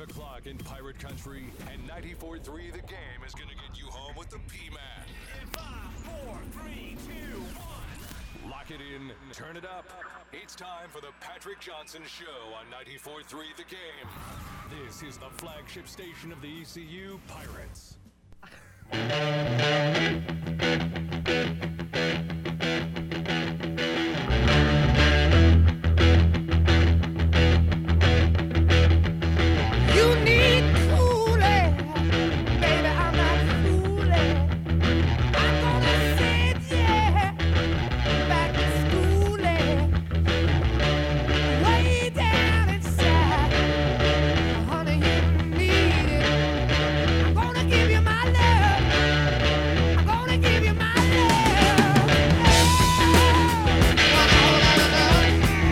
5 o'clock in Pirate Country, and 94.3 The Game is going to get you home with the P-Man. In 5, 4, 3, 2, 1. Lock it in, turn it up. It's time for the Patrick Johnson Show on 94.3 The Game. This is the flagship station of the ECU Pirates.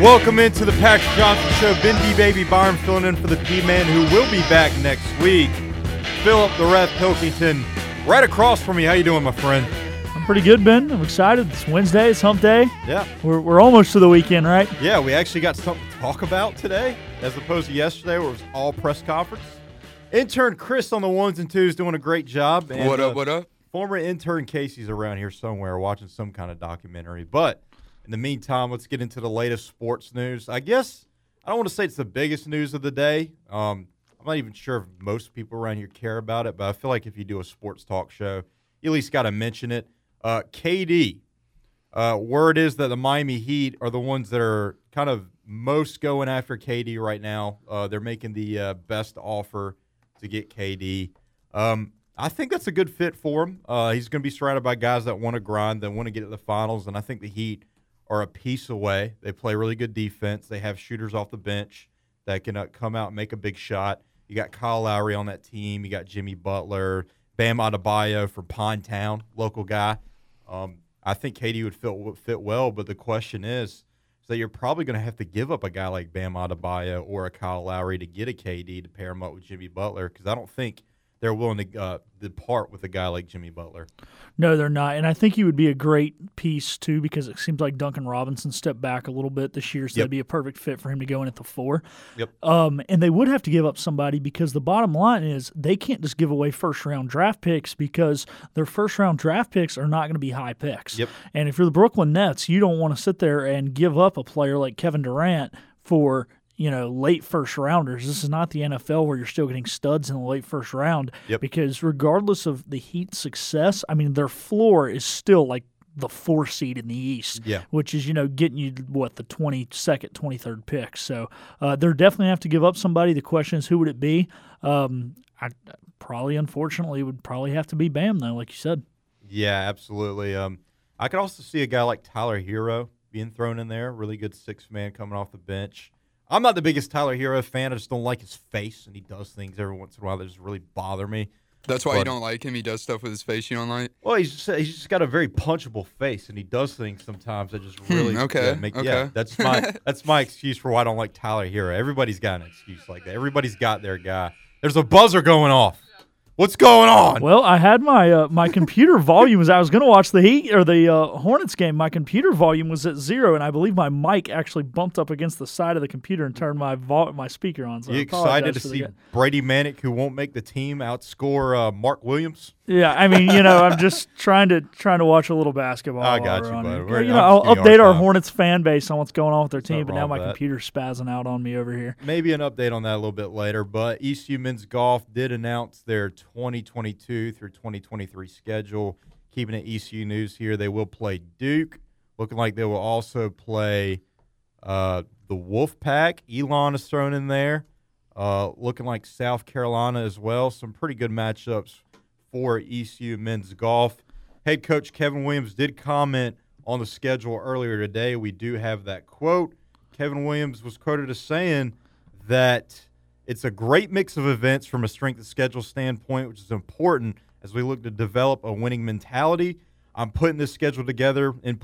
Welcome into the Patrick Johnson Show. Vindy Baby Barn filling in for the P-Man, who will be back next week. Philip the Rev Pilkington, right across from me. How you doing, my friend? I'm pretty good, Ben. I'm excited. It's Wednesday. It's hump day. Yeah. We're almost to the weekend, right? Yeah, we actually got something to talk about today, as opposed to yesterday where it was all press conference. Intern Chris on the ones and twos doing a great job. And, what up? Former intern Casey's around here somewhere watching some kind of documentary, but... in the meantime, let's get into the latest sports news. I guess I don't want to say it's the biggest news of the day. I'm not even sure if most people around here care about it, but I feel like if you do a sports talk show, you at least got to mention it. KD, word is that the Miami Heat are the ones that are kind of most going after KD right now. They're making the best offer to get KD. I think that's a good fit for him. He's going to be surrounded by guys that want to grind, that want to get to the finals, and I think the Heat are a piece away. They play really good defense. They have shooters off the bench that can come out and make a big shot. You got Kyle Lowry on that team. You got Jimmy Butler, Bam Adebayo from Pine Town, local guy. I think KD would fit well, but the question is that you're probably going to have to give up a guy like Bam Adebayo or a Kyle Lowry to get a KD to pair him up with Jimmy Butler, because I don't think they're willing to depart with a guy like Jimmy Butler. No, they're not. And I think he would be a great piece, too, because it seems like Duncan Robinson stepped back a little bit this year, so Yep. That'd be a perfect fit for him to go in at the four. Yep. And they would have to give up somebody, because the bottom line is they can't just give away first-round draft picks, because their first-round draft picks are not going to be high picks. Yep. And if you're the Brooklyn Nets, you don't want to sit there and give up a player like Kevin Durant for – late first rounders. This is not the NFL where you're still getting studs in the late first round. Yep. Because regardless of the Heat's success, I mean, their floor is still like the 4 seed in the East, yeah, which is, getting you, the 22nd, 23rd pick. So they're definitely have to give up somebody. The question is, who would it be? I probably, unfortunately, would probably have to be Bam, though, like you said. Yeah, absolutely. I could also see a guy like Tyler Herro being thrown in there. Really good sixth man coming off the bench. I'm not the biggest Tyler Herro fan. I just don't like his face, and he does things every once in a while that just really bother me. That's why you don't like him? He does stuff with his face you don't like? Well, he's just got a very punchable face, and he does things sometimes that just really that's my excuse for why I don't like Tyler Herro. Everybody's got an excuse like that. Everybody's got their guy. There's a buzzer going off. What's going on? Well, I had my my computer volume as I was going to watch the Heat or the Hornets game. My computer volume was at 0, and I believe my mic actually bumped up against the side of the computer and turned my my speaker on. So you excited to see Brady Manick, who won't make the team, outscore Mark Williams? Yeah, I mean, I'm just trying to watch a little basketball. I got you, bud. I'll update our Hornets fan base on what's going on with their team, but now my computer's spazzing out on me over here. Maybe an update on that a little bit later. But ECU Men's Golf did announce their 2022 through 2023 schedule. Keeping it ECU news here, they will play Duke. Looking like they will also play the Wolfpack. Elon is thrown in there. Looking like South Carolina as well. Some pretty good matchups for ECU Men's Golf. Head coach Kevin Williams did comment on the schedule earlier today. We do have that quote. Kevin Williams was quoted as saying that it's a great mix of events from a strength of schedule standpoint, which is important as we look to develop a winning mentality. I'm putting this schedule together, and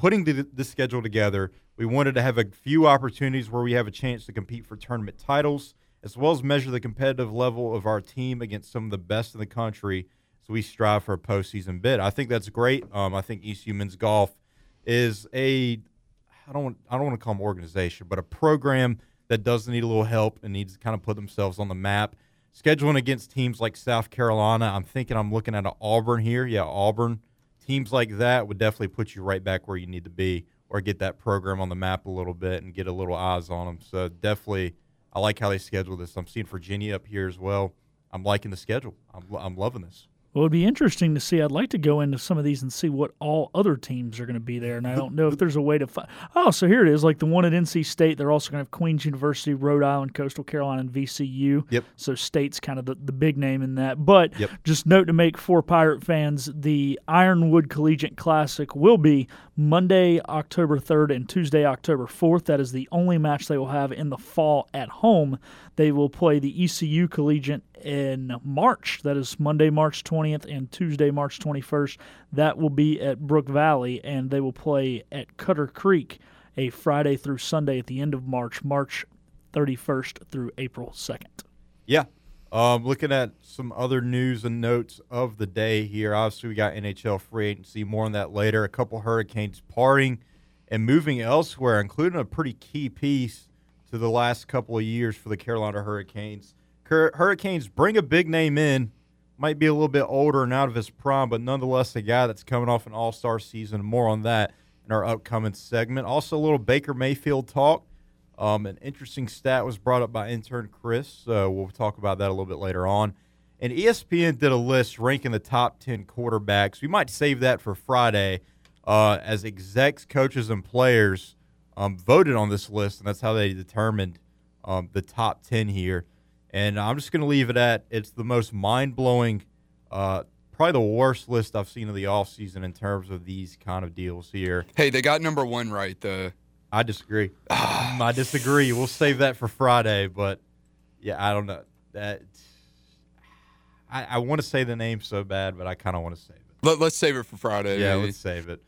we wanted to have a few opportunities where we have a chance to compete for tournament titles, as well as measure the competitive level of our team against some of the best in the country, so we strive for a postseason bid. I think that's great. I think ECU Men's Golf is I don't want to call them organization, but a program that does need a little help and needs to kind of put themselves on the map. scheduling against teams like South Carolina, I'm looking at Auburn here. Yeah, Auburn. Teams like that would definitely put you right back where you need to be or get that program on the map a little bit and get a little eyes on them. So definitely I like how they schedule this. I'm seeing Virginia up here as well. I'm liking the schedule. I'm loving this. Well, it would be interesting to see. I'd like to go into some of these and see what all other teams are going to be there, and I don't know if there's a way to find. Oh, so here it is, like the one at NC State. They're also going to have Queens University, Rhode Island, Coastal Carolina, and VCU. Yep. So State's kind of the big name in that. But just note to make for Pirate fans, the Ironwood Collegiate Classic will be Monday, October 3rd, and Tuesday, October 4th. That is the only match they will have in the fall at home. They will play the ECU Collegiate in March. That is Monday, March 20th and Tuesday, March 21st. That will be at Brook Valley, and they will play at Cutter Creek a Friday through Sunday at the end of March, March 31st through April 2nd. Yeah. Looking at some other news and notes of the day here, obviously we got NHL free agency, more on that later. A couple Hurricanes parting and moving elsewhere, including a pretty key piece to the last couple of years for the Carolina Hurricanes. Hurricanes bring a big name in, might be a little bit older and out of his prime, but nonetheless a guy that's coming off an all-star season. More on that in our upcoming segment. Also a little Baker Mayfield talk. An interesting stat was brought up by intern Chris, so we'll talk about that a little bit later on. And ESPN did a list ranking the top 10 quarterbacks. We might save that for Friday as execs, coaches, and players voted on this list, and that's how they determined the top 10 here. And I'm just going to leave it at it's the most mind-blowing, probably the worst list I've seen of the offseason in terms of these kind of deals here. Hey, they got number one right, though. I disagree. I disagree. We'll save that for Friday, but yeah, I don't know. I want to say the name so bad, but I kind of want to save it. Let's save it for Friday. Yeah, maybe. Let's save it.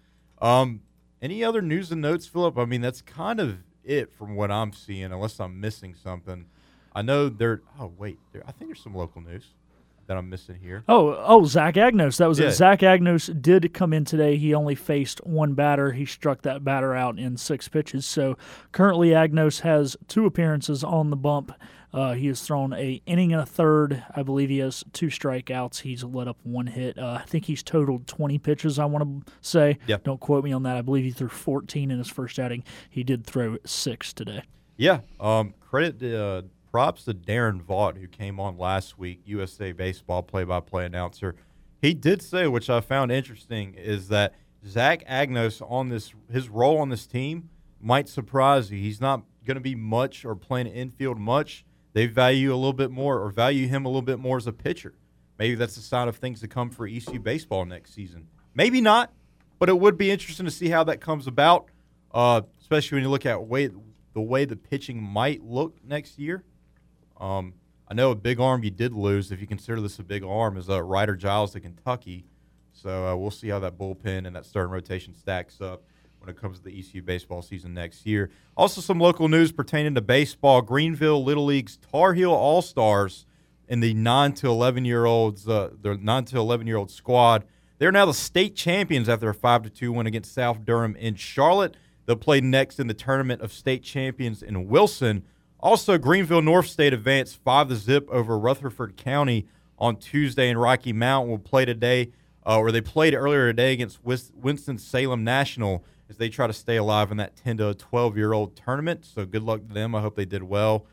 Any other news and notes, Philip? I mean, that's kind of it from what I'm seeing, unless I'm missing something. I know there. Oh wait, I think there's some local news that I'm missing here. Oh, Zach Agnos. That was it. Zach Agnos did come in today. He only faced one batter. He struck that batter out in six pitches. So currently Agnos has two appearances on the bump. He has thrown an inning and a third. I believe he has two strikeouts. He's let up one hit. I think he's totaled 20 pitches, I want to say. Yep. Don't quote me on that. I believe he threw 14 in his first outing. He did throw six today. Yeah. Props to Darren Vaught, who came on last week, USA Baseball play-by-play announcer. He did say, which I found interesting, is that Zach Agnos on this his role on this team might surprise you. He's not going to be much or playing infield much. They value him a little bit more as a pitcher. Maybe that's a sign of things to come for ECU baseball next season. Maybe not, but it would be interesting to see how that comes about, especially when you look at the way the pitching might look next year. I know a big arm you did lose, if you consider this a big arm, is Ryder Giles to Kentucky. So we'll see how that bullpen and that starting rotation stacks up when it comes to the ECU baseball season next year. Also some local news pertaining to baseball. Greenville Little League's Tar Heel All Stars in the 9 to 11-year-old squad. They're now the state champions after a 5-2 win against South Durham in Charlotte. They'll play next in the tournament of state champions in Wilson. Also, Greenville North State advanced 5-0 over Rutherford County on Tuesday in Rocky Mount. They played earlier today against Winston-Salem National as they try to stay alive in that 10 to 12-year-old tournament. So good luck to them. I hope they did well.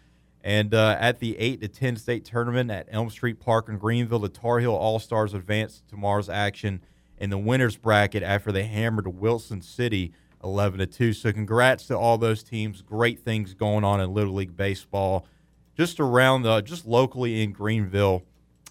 And at the 8 to 10 state tournament at Elm Street Park in Greenville, the Tar Heel All-Stars advanced tomorrow's action in the winner's bracket after they hammered Wilson City 11-2. So congrats to all those teams. Great things going on in Little League baseball. Just around just locally in Greenville,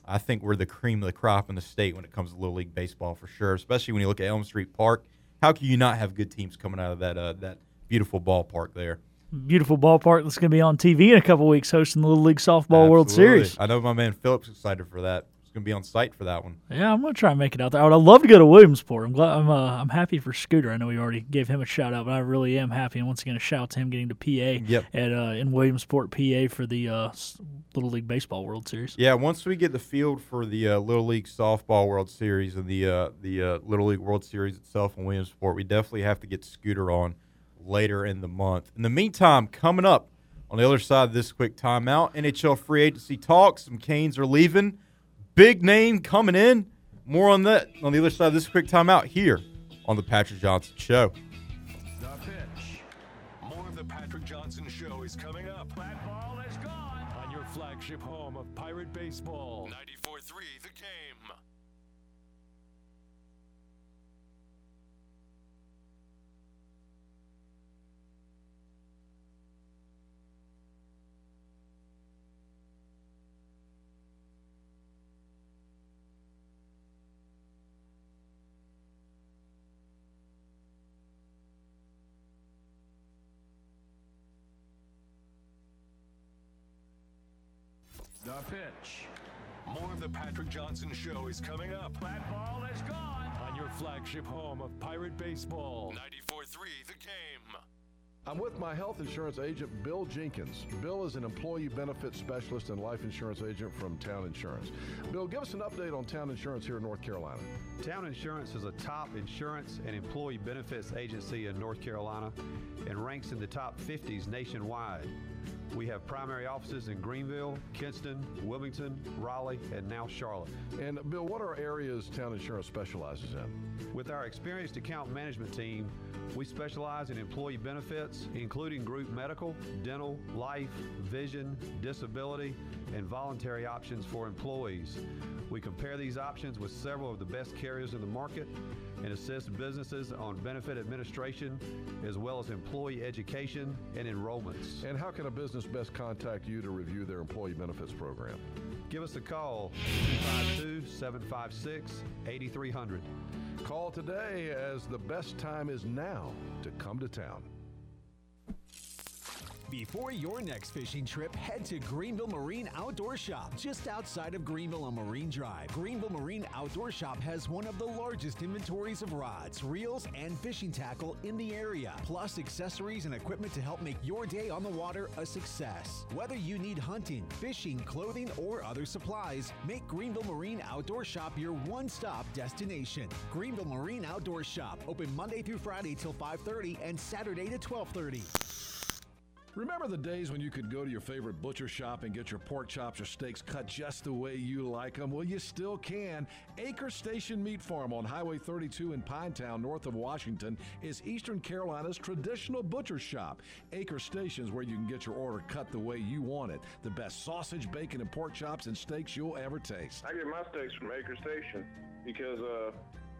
I think we're the cream of the crop in the state when it comes to Little League baseball for sure, especially when you look at Elm Street Park. How can you not have good teams coming out of that beautiful ballpark there? Beautiful ballpark that's going to be on TV in a couple weeks hosting the Little League Softball World Series. I know my man Phillip's excited for that. Going to be on site for that one. Yeah, I'm going to try and make it out there. I would love to go to Williamsport. I'm happy for Scooter. I know we already gave him a shout out, but I really am happy. And once again, a shout out to him getting to PA in Williamsport, PA for the Little League Baseball World Series. Yeah, once we get the field for the Little League Softball World Series and the Little League World Series itself in Williamsport, we definitely have to get Scooter on later in the month. In the meantime, coming up On the other side of this quick timeout, NHL free agency talk. Some Canes are leaving. Big name coming in. More on that on the other side of this quick timeout here on the Patrick Johnson Show. The pitch. More of the Patrick Johnson Show is coming up. That ball is gone. On your flagship home of Pirate Baseball. 94.3 the game. The pitch. More of the Patrick Johnson Show is coming up. That ball is gone. On your flagship home of Pirate Baseball. 94.3 the game. I'm with my health insurance agent, Bill Jenkins. Bill is an employee benefits specialist and life insurance agent from Town Insurance. Bill, give us an update on Town Insurance here in North Carolina. Town Insurance is a top insurance and employee benefits agency in North Carolina and ranks in the top 50s nationwide. We have primary offices in Greenville, Kinston, Wilmington, Raleigh, and now Charlotte. And Bill, what are areas Town Insurance specializes in? With our experienced account management team, we specialize in employee benefits, including group medical, dental, life, vision, disability, and voluntary options for employees. We compare these options with several of the best carriers in the market and assist businesses on benefit administration, as well as employee education and enrollments. And how can a business best contact you to review their employee benefits program? Give us a call, 252-756-8300. Call today, as the best time is now to come to town. Before your next fishing trip, head to Greenville Marine Outdoor Shop, just outside of Greenville on Marine Drive. Greenville Marine Outdoor Shop has one of the largest inventories of rods, reels, and fishing tackle in the area, plus accessories and equipment to help make your day on the water a success. Whether you need hunting, fishing, clothing, or other supplies, make Greenville Marine Outdoor Shop your one-stop destination. Greenville Marine Outdoor Shop, open Monday through Friday till 5:30 and Saturday to 12:30. Remember the days when you could go to your favorite butcher shop and get your pork chops or steaks cut just the way you like them? Well, you still can. Acre Station Meat Farm on Highway 32 in Pine Town, north of Washington, is Eastern Carolina's traditional butcher shop. Acre Station's where you can get your order cut the way you want it. The best sausage, bacon, and pork chops and steaks you'll ever taste. I get my steaks from Acre Station because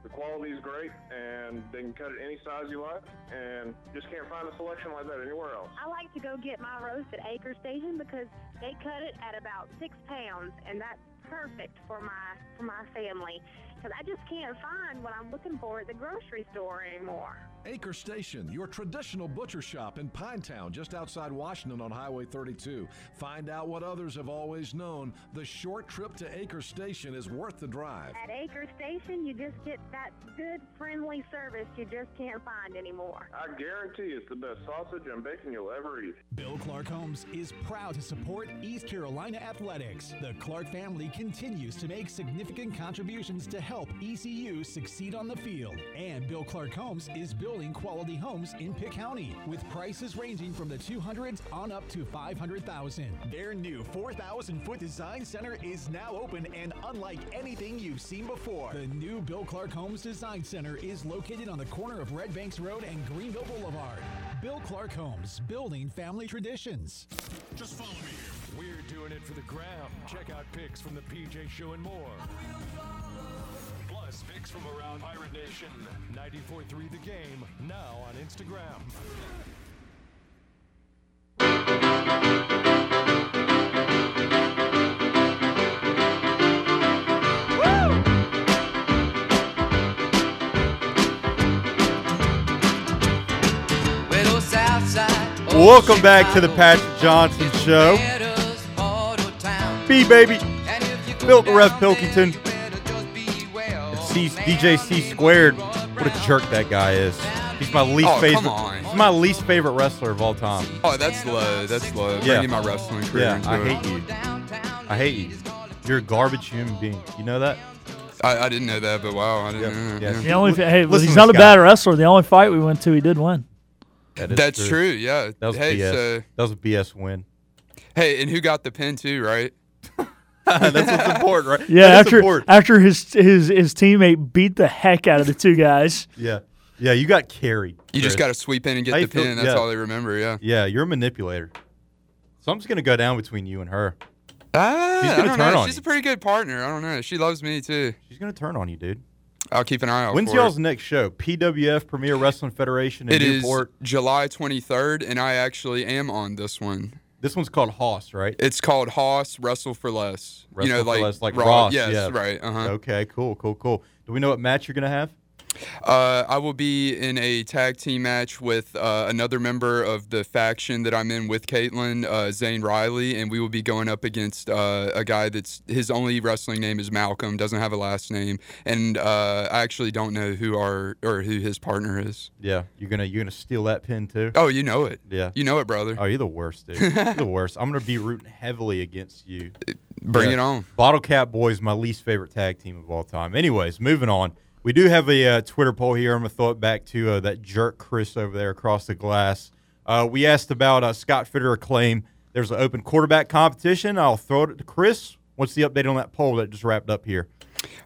the quality is great, and they can cut it any size you like, and just can't find a selection like that anywhere else. I like to go get my roast at Acre Station because they cut it at about 6 pounds, and that's perfect for my family, because I just can't find what I'm looking for at the grocery store anymore. Acre Station, your traditional butcher shop in Pine Town, just outside Washington on Highway 32. Find out what others have always known. The short trip to Acre Station is worth the drive. At Acre Station, you just get that good, friendly service you just can't find anymore. I guarantee it's the best sausage and bacon you'll ever eat. Bill Clark Homes is proud to support East Carolina athletics. The Clark family continues to make significant contributions to help ECU succeed on the field. And Bill Clark Homes is building quality homes in Pitt County with prices ranging from the $200,000 on up to $500,000. Their new 4,000-foot design center is now open and unlike anything you've seen before. The new Bill Clark Homes Design Center is located on the corner of Red Banks Road and Greenville Boulevard. Bill Clark Homes, building family traditions. Just follow me here. We're doing it for the gram. Check out picks from the PJ Show and more. Plus, picks from around Pirate Nation. 94.3 the game, now on Instagram. Woo! Welcome back to the Patrick Johnson Show. Baby, Built the Ref Pilkington, and DJ C Squared. What a jerk that guy is. He's my least favorite. He's my least favorite wrestler of all time. Oh, that's low. That's low. Yeah. Bringing my wrestling career into it. I hate you. You're a garbage human being. You know that? I didn't know that, but wow, I didn't know. Yeah. Hey, he's not a bad wrestler. The only fight we went to, he did win. That's true. Yeah. That was, BS. That was a BS win. Hey, and who got the pin too, right? That's what's important, right? Yeah. After his teammate beat the heck out of the two guys. Yeah. Yeah, you got carried. You just got to sweep in and get the pin. That's all they remember. Yeah. Yeah, you're a manipulator. Something's gonna go down between you and her. I don't know. She's a pretty good partner. I don't know. She loves me too. She's gonna turn on you, dude. I'll keep an eye out. When's y'all's next show? PWF Premier Wrestling Federation in Newport. It is July 23rd, and I actually am on this one. This one's called Hoss, right? It's called Hoss Wrestle for Less. Wrestle for Less, like Ross. Yes, yeah. Right. Uh-huh. Okay, cool. Do we know what match you're gonna have? I will be in a tag team match with another member of the faction that I'm in with Caitlin, Zane Riley, and we will be going up against a guy that's his only wrestling name is Malcolm, doesn't have a last name, and I actually don't know who his partner is. Yeah, you're gonna steal that pin too. Oh, you know it. Yeah, you know it, brother. Oh, you're the worst, dude. You're the worst. I'm gonna be rooting heavily against you. Bring it on. Bottle Cap Boys, my least favorite tag team of all time. Anyways, moving on. We do have a Twitter poll here. I'm going to throw it back to that jerk Chris over there across the glass. We asked about Scott Fitter claim there's an open quarterback competition. I'll throw it to Chris. What's the update on that poll that just wrapped up here?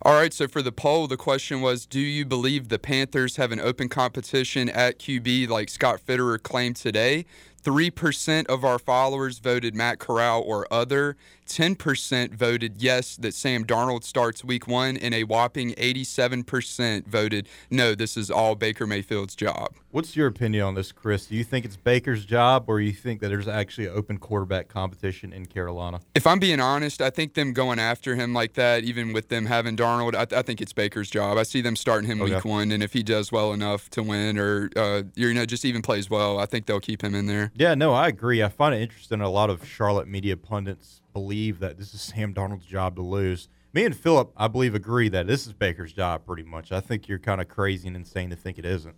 All right, so for the poll, the question was, do you believe the Panthers have an open competition at QB like Scott Fitterer claimed today? 3% of our followers voted Matt Corral or other. 10% voted yes, that Sam Darnold starts week one, and a whopping 87% voted no, this is all Baker Mayfield's job. What's your opinion on this, Chris? Do you think it's Baker's job, or you think that there's actually an open quarterback competition in Carolina? If I'm being honest, I think them going after him like that, even with them having Darnold, I think it's Baker's job. I see them starting him week one, and if he does well enough to win or just even plays well, I think they'll keep him in there. Yeah, no, I agree. I find it interesting. A lot of Charlotte media pundits believe that this is Sam Darnold's job to lose. Me and Philip, I believe, agree that this is Baker's job pretty much. I think you're kind of crazy and insane to think it isn't,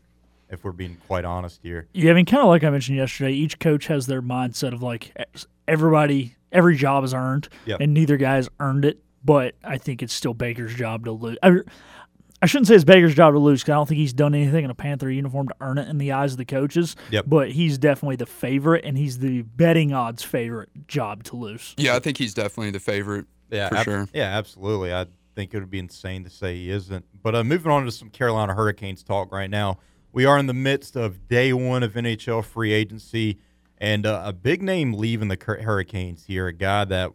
if we're being quite honest here. Yeah, I mean, kind of like I mentioned yesterday, each coach has their mindset of, like, every job is earned, and neither guy's earned it, but I think it's still Baker's job to lose. I shouldn't say it's Baker's job to lose because I don't think he's done anything in a Panther uniform to earn it in the eyes of the coaches. Yep. But he's definitely the favorite, and he's the betting odds favorite job to lose. Yeah, I think he's definitely the favorite for sure. Yeah, absolutely. I think it would be insane to say he isn't. But moving on to some Carolina Hurricanes talk right now. We are in the midst of day one of NHL free agency, and a big name leaving the Hurricanes here, a guy that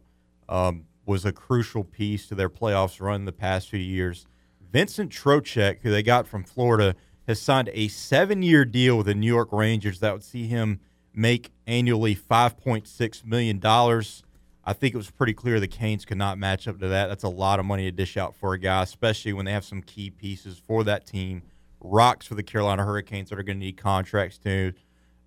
was a crucial piece to their playoffs run the past few years. Vincent Trocheck, who they got from Florida, has signed a 7-year deal with the New York Rangers that would see him make annually $5.6 million. I think it was pretty clear the Canes could not match up to that. That's a lot of money to dish out for a guy, especially when they have some key pieces for that team. Rocks for the Carolina Hurricanes that are going to need contracts soon,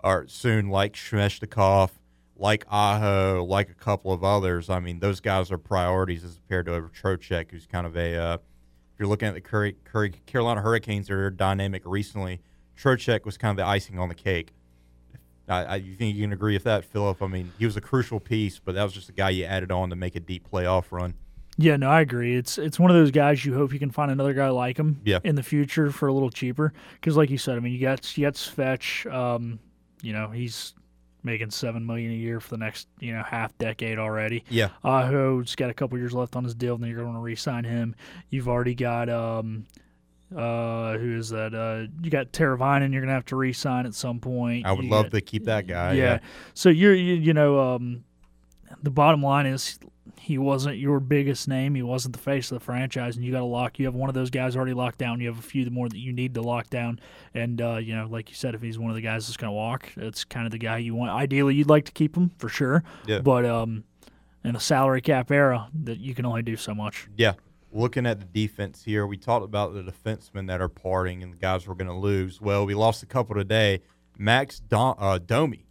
like Shmeshnikov, like Aho, like a couple of others. I mean, those guys are priorities as compared to Trocheck, who's kind of a – if you're looking at the Carolina Hurricanes, they're dynamic recently. Trocheck was kind of the icing on the cake. You think you can agree with that, Philip? I mean, he was a crucial piece, but that was just a guy you added on to make a deep playoff run. Yeah, no, I agree. It's one of those guys you hope you can find another guy like him in the future for a little cheaper. Because like you said, I mean, you got Svech. He's making $7 million a year for the next half decade already. Yeah, Aho's got a couple years left on his deal, and then you're going to re-sign him. You've already got who is that? You got Teravainen. You're going to have to re-sign at some point. I would love to keep that guy. Yeah. So the bottom line is he wasn't your biggest name. He wasn't the face of the franchise, and you have one of those guys already locked down. You have a few more that you need to lock down. And, like you said, if he's one of the guys that's going to walk, that's kind of the guy you want. Ideally, you'd like to keep him for sure. Yeah. But in a salary cap era, that you can only do so much. Yeah. Looking at the defense here, we talked about the defensemen that are parting and the guys we're going to lose. Well, we lost a couple today. Max Domi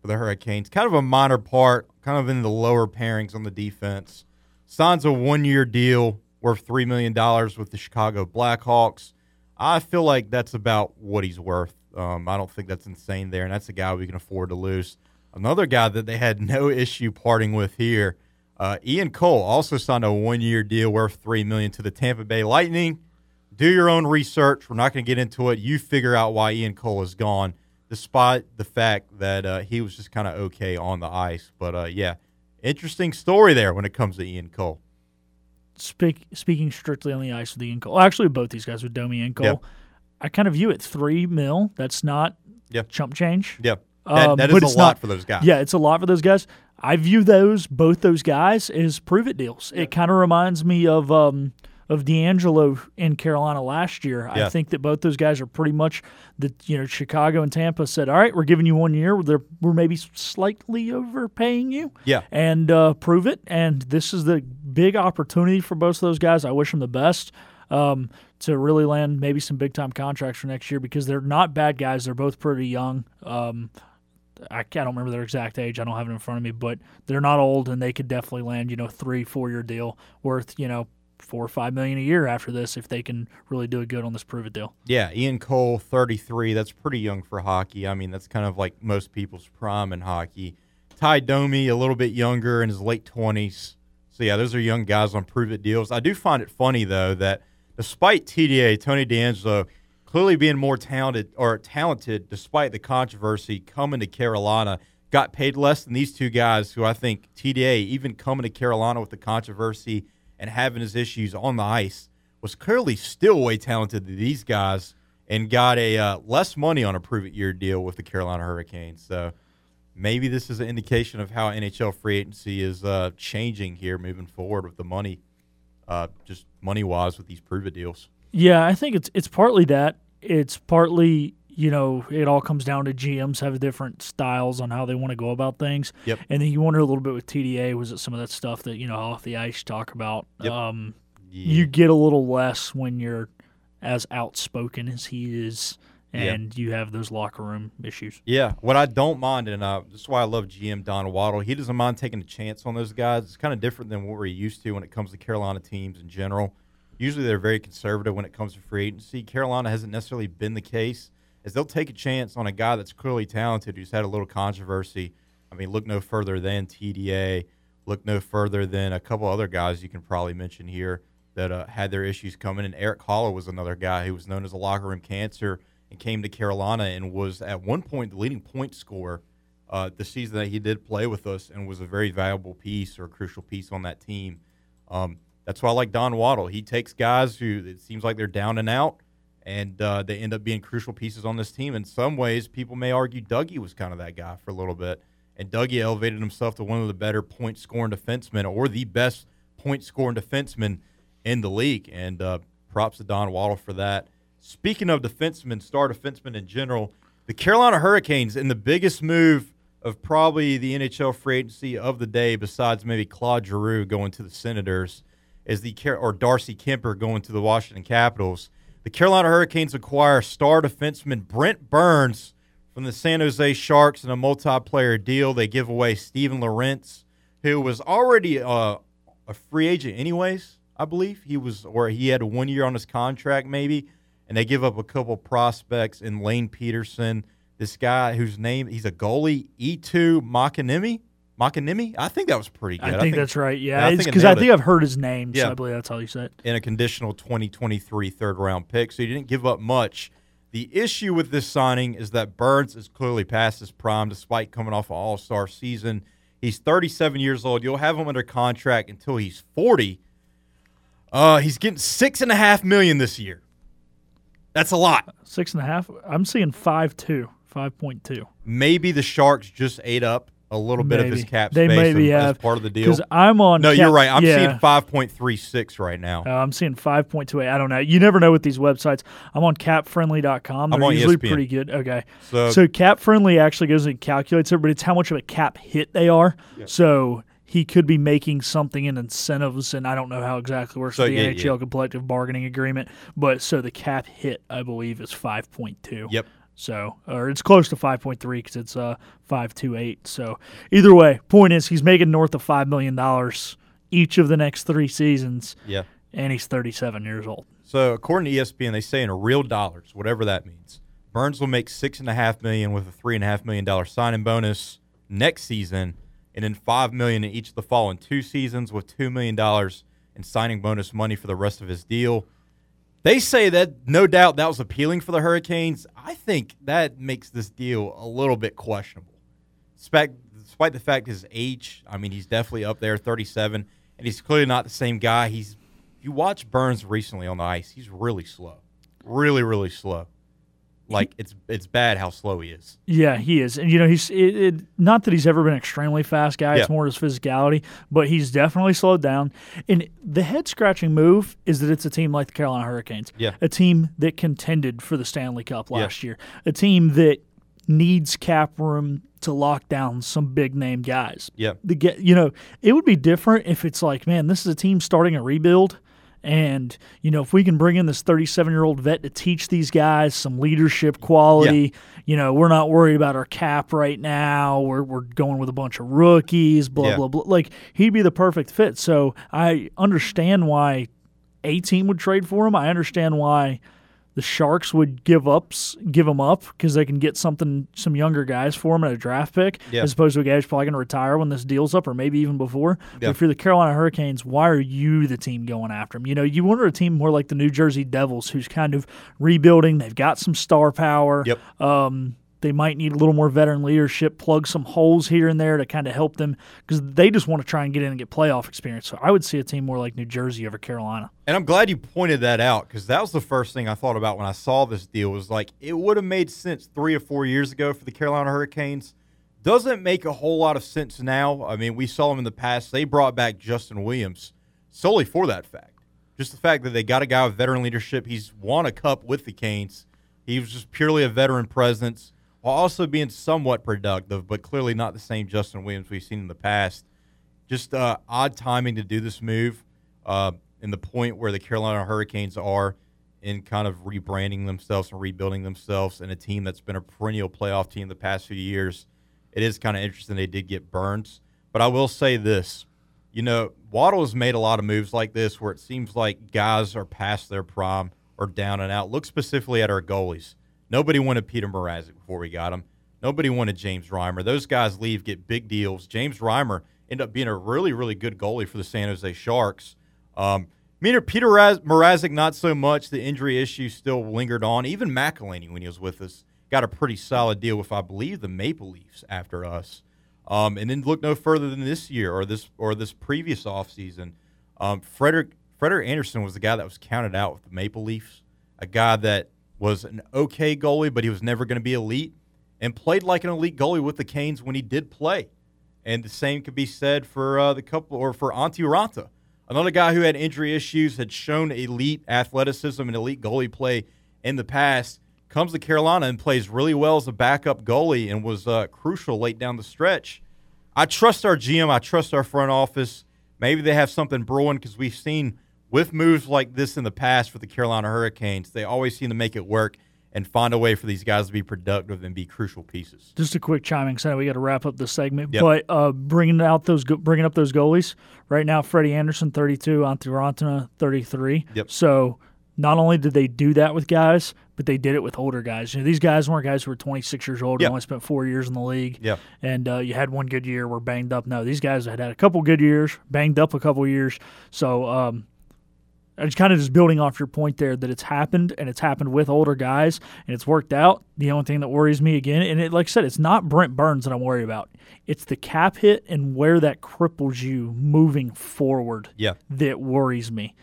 for the Hurricanes, kind of a minor part, kind of in the lower pairings on the defense. Signs a 1-year deal worth $3 million with the Chicago Blackhawks. I feel like that's about what he's worth. I don't think that's insane there, and that's a guy we can afford to lose. Another guy that they had no issue parting with here, Ian Cole, also signed a 1-year deal worth $3 million to the Tampa Bay Lightning. Do your own research. We're not going to get into it. You figure out why Ian Cole is gone. despite the fact that he was just kind of okay on the ice. But, yeah, interesting story there when it comes to Ian Cole. Speaking strictly on the ice with Ian Cole, actually both these guys with Domi and Cole, yep. I kind of view it $3 million. That's not chump change. Yeah, that is a lot for those guys. Yeah, it's a lot for those guys. I view both those guys as prove-it deals. Yep. It kind of reminds me of D'Angelo in Carolina last year. Yeah. I think that both those guys are pretty much Chicago and Tampa said, all right, we're giving you 1 year. We're maybe slightly overpaying you. Yeah. And prove it. And this is the big opportunity for both of those guys. I wish them the best to really land maybe some big-time contracts for next year because they're not bad guys. They're both pretty young. I don't remember their exact age. I don't have it in front of me, but they're not old, and they could definitely land, 3-4 year deal worth, $4 or $5 million a year after this if they can really do it good on this prove-it deal. Yeah, Ian Cole, 33. That's pretty young for hockey. I mean, that's kind of like most people's prime in hockey. Ty Domi, a little bit younger, in his late 20s. So, yeah, those are young guys on prove-it deals. I do find it funny, though, that despite TDA, Tony D'Angelo clearly being more talented despite the controversy coming to Carolina, got paid less than these two guys who I think TDA, even coming to Carolina with the controversy and having his issues on the ice, was clearly still way talented than these guys and got a less money on a prove-it-year deal with the Carolina Hurricanes. So maybe this is an indication of how NHL free agency is changing here moving forward with the money, just money-wise with these prove-it deals. Yeah, I think it's partly that. It's partly, it all comes down to GMs have different styles on how they want to go about things. Yep. And then you wonder a little bit with TDA, was it some of that stuff that, off the ice talk about? Yep. You get a little less when you're as outspoken as he is and you have those locker room issues. Yeah, what I don't mind, and that's why I love GM Don Waddle, he doesn't mind taking a chance on those guys. It's kind of different than what we're used to when it comes to Carolina teams in general. Usually they're very conservative when it comes to free agency. Carolina hasn't necessarily been the case, as they'll take a chance on a guy that's clearly talented who's had a little controversy. I mean, look no further than TDA. Look no further than a couple other guys you can probably mention here that had their issues coming. And Eric Holler was another guy who was known as a locker room cancer and came to Carolina and was at one point the leading point scorer the season that he did play with us and was a very valuable piece or a crucial piece on that team. That's why I like Don Waddle. He takes guys who it seems like they're down and out, and they end up being crucial pieces on this team. In some ways, people may argue Dougie was kind of that guy for a little bit, and Dougie elevated himself to one of the better point-scoring defensemen or the best point-scoring defenseman in the league, and props to Don Waddle for that. Speaking of defensemen, star defensemen in general, the Carolina Hurricanes in the biggest move of probably the NHL free agency of the day, besides maybe Claude Giroux going to the Senators, or Darcy Kemper going to the Washington Capitals. The Carolina Hurricanes acquire star defenseman Brent Burns from the San Jose Sharks in a multiplayer deal. They give away Steven Lorentz, who was already a free agent anyways, I believe. He had 1 year on his contract maybe, and they give up a couple prospects in Lane Peterson, this guy whose name, he's a goalie, E2 Makanemi? I think that was pretty good. I think that's right, yeah. Because I think I've heard his name, so I believe that's how you said it. In a conditional 2023 third-round pick, so he didn't give up much. The issue with this signing is that Burns is clearly past his prime despite coming off an all-star season. He's 37 years old. You'll have him under contract until he's 40. He's getting $6.5 million this year. That's a lot. 6.5? I'm seeing 5.2, 5.2. Maybe the Sharks just ate up a little bit of his cap space as part of the deal. Because I'm on. No, you're right. I'm seeing 5.36 right now. I'm seeing 5.28. I don't know. You never know with these websites. I'm on capfriendly.com. They're usually ESPN. Pretty good. Okay. So CapFriendly actually goes and calculates it, but it's how much of a cap hit they are. Yeah. So he could be making something in incentives, and I don't know how exactly it works with the NHL collective bargaining agreement. But so the cap hit, I believe, is 5.2. Yep. So, or it's close to 5.3 because it's 5.28. So, either way, point is he's making north of $5 million each of the next three seasons. Yeah. And he's 37 years old. So, according to ESPN, they say in real dollars, whatever that means, Burns will make $6.5 million with a $3.5 million signing bonus next season, and then $5 million in each of the following two seasons with $2 million in signing bonus money for the rest of his deal. They say that no doubt that was appealing for the Hurricanes. I think that makes this deal a little bit questionable. Despite the fact his age, I mean, he's definitely up there, 37, and he's clearly not the same guy. If you watch Burns recently on the ice, he's really slow. Really, really slow. Like, it's bad how slow he is. Yeah, he is. And, you know, not that he's ever been an extremely fast guy. Yeah. It's more his physicality. But he's definitely slowed down. And the head-scratching move is that it's a team like the Carolina Hurricanes. Yeah. A team that contended for the Stanley Cup last year. A team that needs cap room to lock down some big-name guys. Yeah. You know, it would be different if it's like, man, this is a team starting a rebuild. And, you know, if we can bring in this 37-year-old vet to teach these guys some leadership quality, you know, we're not worried about our cap right now. We're going with a bunch of rookies, blah, blah, blah. Like, he'd be the perfect fit. So I understand why a team would trade for him. I understand why the Sharks would give him up because they can get some younger guys for him at a draft pick as opposed to a guy who's probably going to retire when this deal's up or maybe even before. But if you're the Carolina Hurricanes, why are you the team going after him? You know, you wonder a team more like the New Jersey Devils who's kind of rebuilding. They've got some star power. They might need a little more veteran leadership, plug some holes here and there to kind of help them because they just want to try and get in and get playoff experience. So I would see a team more like New Jersey over Carolina. And I'm glad you pointed that out because that was the first thing I thought about when I saw this deal was like it would have made sense 3 or 4 years ago for the Carolina Hurricanes. Doesn't make a whole lot of sense now. I mean, we saw them in the past. They brought back Justin Williams solely for that fact. Just the fact that they got a guy with veteran leadership. He's won a cup with the Canes. He was just purely a veteran presence, while also being somewhat productive, but clearly not the same Justin Williams we've seen in the past. Just odd timing to do this move in the point where the Carolina Hurricanes are in kind of rebranding themselves and rebuilding themselves and a team that's been a perennial playoff team the past few years. It is kind of interesting they did get Burns. But I will say this. You know, Waddle has made a lot of moves like this where it seems like guys are past their prime or down and out. Look specifically at our goalies. Nobody wanted Peter Mrazek before we got him. Nobody wanted James Reimer. Those guys leave, get big deals. James Reimer ended up being a really, really good goalie for the San Jose Sharks. Peter Mrazek, not so much. The injury issue still lingered on. Even McElhinney, when he was with us, got a pretty solid deal with, I believe, the Maple Leafs after us. And then look no further than this year or this previous offseason. Frederik Andersen was the guy that was counted out with the Maple Leafs, a guy that was an okay goalie, but he was never going to be elite, and played like an elite goalie with the Canes when he did play. And the same could be said for for Antti Raanta, another guy who had injury issues, had shown elite athleticism and elite goalie play in the past, comes to Carolina and plays really well as a backup goalie and was crucial late down the stretch. I trust our GM. I trust our front office. Maybe they have something brewing because we've seen – with moves like this in the past for the Carolina Hurricanes, they always seem to make it work and find a way for these guys to be productive and be crucial pieces. Just a quick chiming, so we got to wrap up this segment. Yep. But bringing up those goalies right now, Freddie Andersen 32, Antti Raanta 33. Yep. So not only did they do that with guys, but they did it with older guys. You know, these guys weren't guys who were 26 years old and only spent 4 years in the league. Yeah. And you had one good year, were banged up. No, these guys had a couple good years, banged up a couple years. So. It's kind of just building off your point there that it's happened, and it's happened with older guys, and it's worked out. The only thing that worries me again, and like I said, it's not Brent Burns that I'm worried about. It's the cap hit and where that cripples you moving forward that worries me.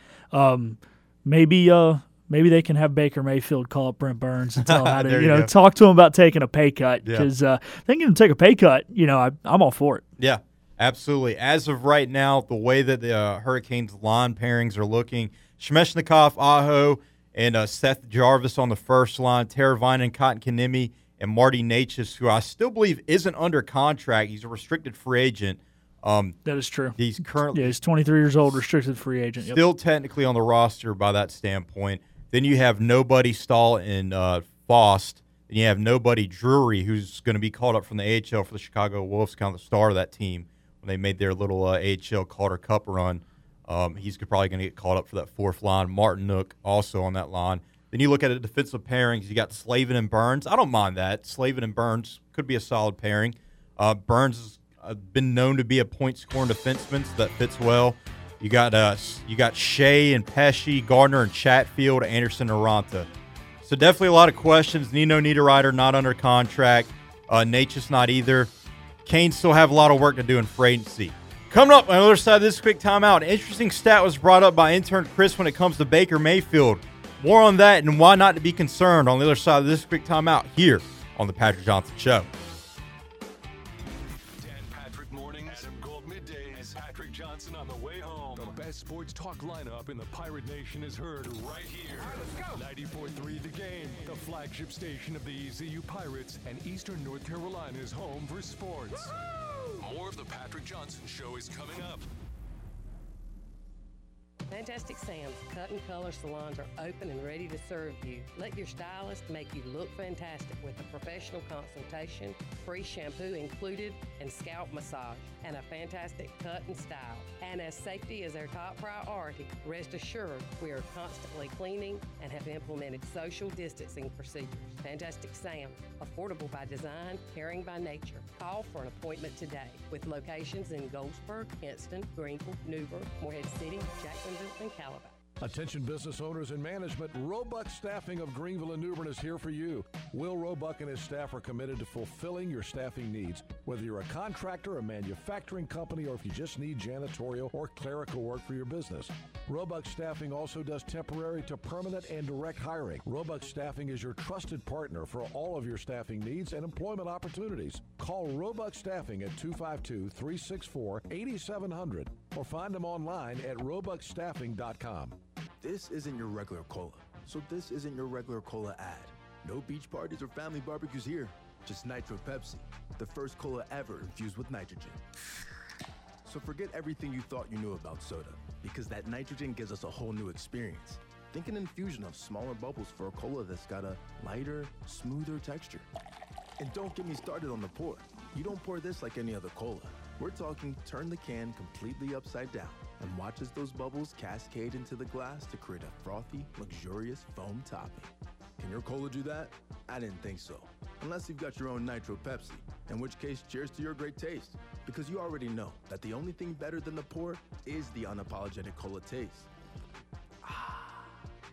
Maybe they can have Baker Mayfield call up Brent Burns and tell him how to talk to him about taking a pay cut because if they can take a pay cut, you know, I'm all for it. Yeah. Absolutely. As of right now, the way that the Hurricanes' line pairings are looking, Shemeshnikov, Aho, and Seth Jarvis on the first line, Tara Vinen, Cotton Kanemi, and Marty Natchez, who I still believe isn't under contract. He's a restricted free agent. That is true. He's currently he's 23 years old, restricted free agent. Yep. Still technically on the roster by that standpoint. Then you have nobody, Stahl and Fost. Then you have nobody, Drury, who's going to be called up from the AHL for the Chicago Wolves, kind of the star of that team. When they made their little AHL Calder Cup run, he's probably going to get called up for that fourth line. Martin Nook also on that line. Then you look at the defensive pairings. You got Slavin and Burns. I don't mind that. Slavin and Burns could be a solid pairing. Burns has been known to be a point-scoring defenseman, so that fits well. You got Shea and Pesci, Gardner and Chatfield, Anderson and Ranta. So definitely a lot of questions. Nino Niederreiter not under contract. Natchez not either. Canes still have a lot of work to do in free agency. Coming up on the other side of this quick timeout, an interesting stat was brought up by intern Chris when it comes to Baker Mayfield. More on that and why not to be concerned on the other side of this quick timeout here on the Patrick Johnson Show. Sports talk lineup in the Pirate Nation is heard right here. All right, let's go. 94.3 The Game, the flagship station of the ECU Pirates and Eastern North Carolina's home for sports. Woo-hoo! More of the Patrick Johnson Show is coming up. Fantastic Sam's cut and color salons are open and ready to serve you. Let your stylist make you look fantastic with a professional consultation, free shampoo included, and scalp massage, and a fantastic cut and style. And as safety is our top priority, rest assured we are constantly cleaning and have implemented social distancing procedures. Fantastic Sam, affordable by design, caring by nature. Call for an appointment today with locations in Goldsboro, Kinston, Greenville, Newbern, Morehead City, Jackson, and Calabar. Attention business owners and management, Roebuck Staffing of Greenville and Newbern is here for you. Will Roebuck and his staff are committed to fulfilling your staffing needs. Whether you're a contractor, a manufacturing company, or if you just need janitorial or clerical work for your business. Roebuck Staffing also does temporary to permanent and direct hiring. Roebuck Staffing is your trusted partner for all of your staffing needs and employment opportunities. Call Roebuck Staffing at 252-364-8700 or find them online at roebuckstaffing.com. This isn't your regular cola, so this isn't your regular cola ad. No beach parties or family barbecues here, just Nitro Pepsi, the first cola ever infused with nitrogen. So forget everything you thought you knew about soda, because that nitrogen gives us a whole new experience. Think an infusion of smaller bubbles for a cola that's got a lighter, smoother texture. And don't get me started on the pour. You don't pour this like any other cola. We're talking turn the can completely upside down and watch as those bubbles cascade into the glass to create a frothy, luxurious foam topping. Can your cola do that? I didn't think so. Unless you've got your own Nitro Pepsi, in which case, cheers to your great taste. Because you already know that the only thing better than the pour is the unapologetic cola taste. Ah,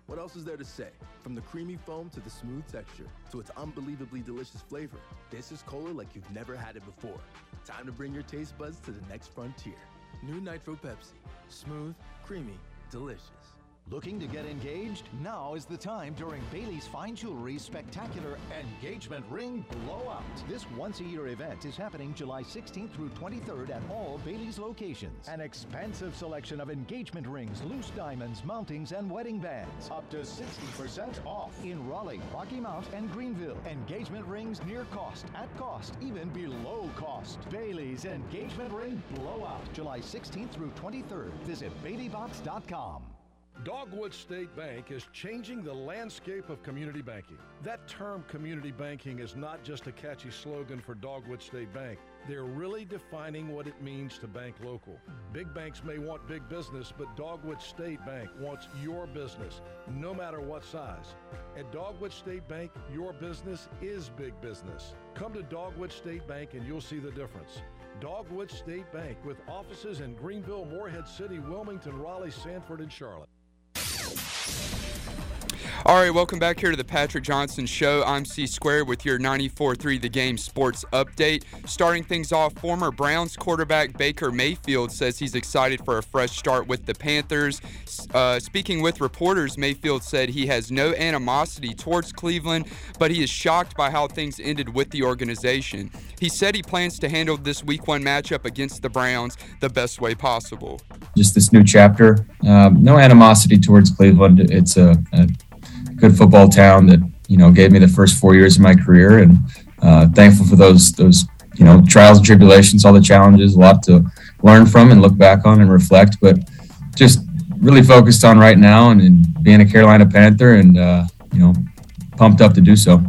what else is there to say? From the creamy foam to the smooth texture, to its unbelievably delicious flavor, this is cola like you've never had it before. Time to bring your taste buds to the next frontier. New Nitro Pepsi. Smooth, creamy, delicious. Looking to get engaged? Now is the time during Bailey's Fine Jewelry's spectacular Engagement Ring Blowout. This once-a-year event is happening July 16th through 23rd at all Bailey's locations. An expansive selection of engagement rings, loose diamonds, mountings, and wedding bands. Up to 60% off in Raleigh, Rocky Mount, and Greenville. Engagement rings near cost, at cost, even below cost. Bailey's Engagement Ring Blowout. July 16th through 23rd. Visit BaileyBox.com. Dogwood State Bank is changing the landscape of community banking. That term, community banking, is not just a catchy slogan for Dogwood State Bank. They're really defining what it means to bank local. Big banks may want big business, but Dogwood State Bank wants your business, no matter what size. At Dogwood State Bank, your business is big business. Come to Dogwood State Bank and you'll see the difference. Dogwood State Bank, with offices in Greenville, Morehead City, Wilmington, Raleigh, Sanford, and Charlotte. All right, welcome back here to the Patrick Johnson Show. I'm C Squared with your 94.3 The Game Sports Update. Starting things off, former Browns quarterback Baker Mayfield says he's excited for a fresh start with the Panthers. Speaking with reporters, Mayfield said he has no animosity towards Cleveland, but he is shocked by how things ended with the organization. He said he plans to handle this Week 1 matchup against the Browns the best way possible. Just this new chapter. No animosity towards Cleveland. It's a good football town that, you know, gave me the first 4 years of my career, and thankful for those, you know, trials and tribulations, all the challenges, a lot to learn from and look back on and reflect, but just really focused on right now and being a Carolina Panther and, you know, pumped up to do so.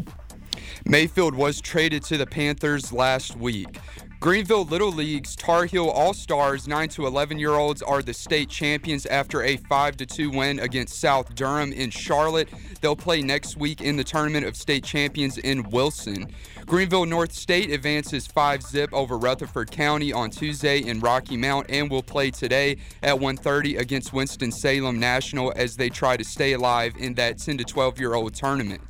Mayfield was traded to the Panthers last week. Greenville Little League's Tar Heel All Stars 9 to 11-year-olds are the state champions after a 5-2 win against South Durham in Charlotte. They'll play next week in the Tournament of State Champions in Wilson. Greenville North State advances 5-zip over Rutherford County on Tuesday in Rocky Mount and will play today at 1:30 against Winston-Salem National as they try to stay alive in that 10 to 12-year-old tournament.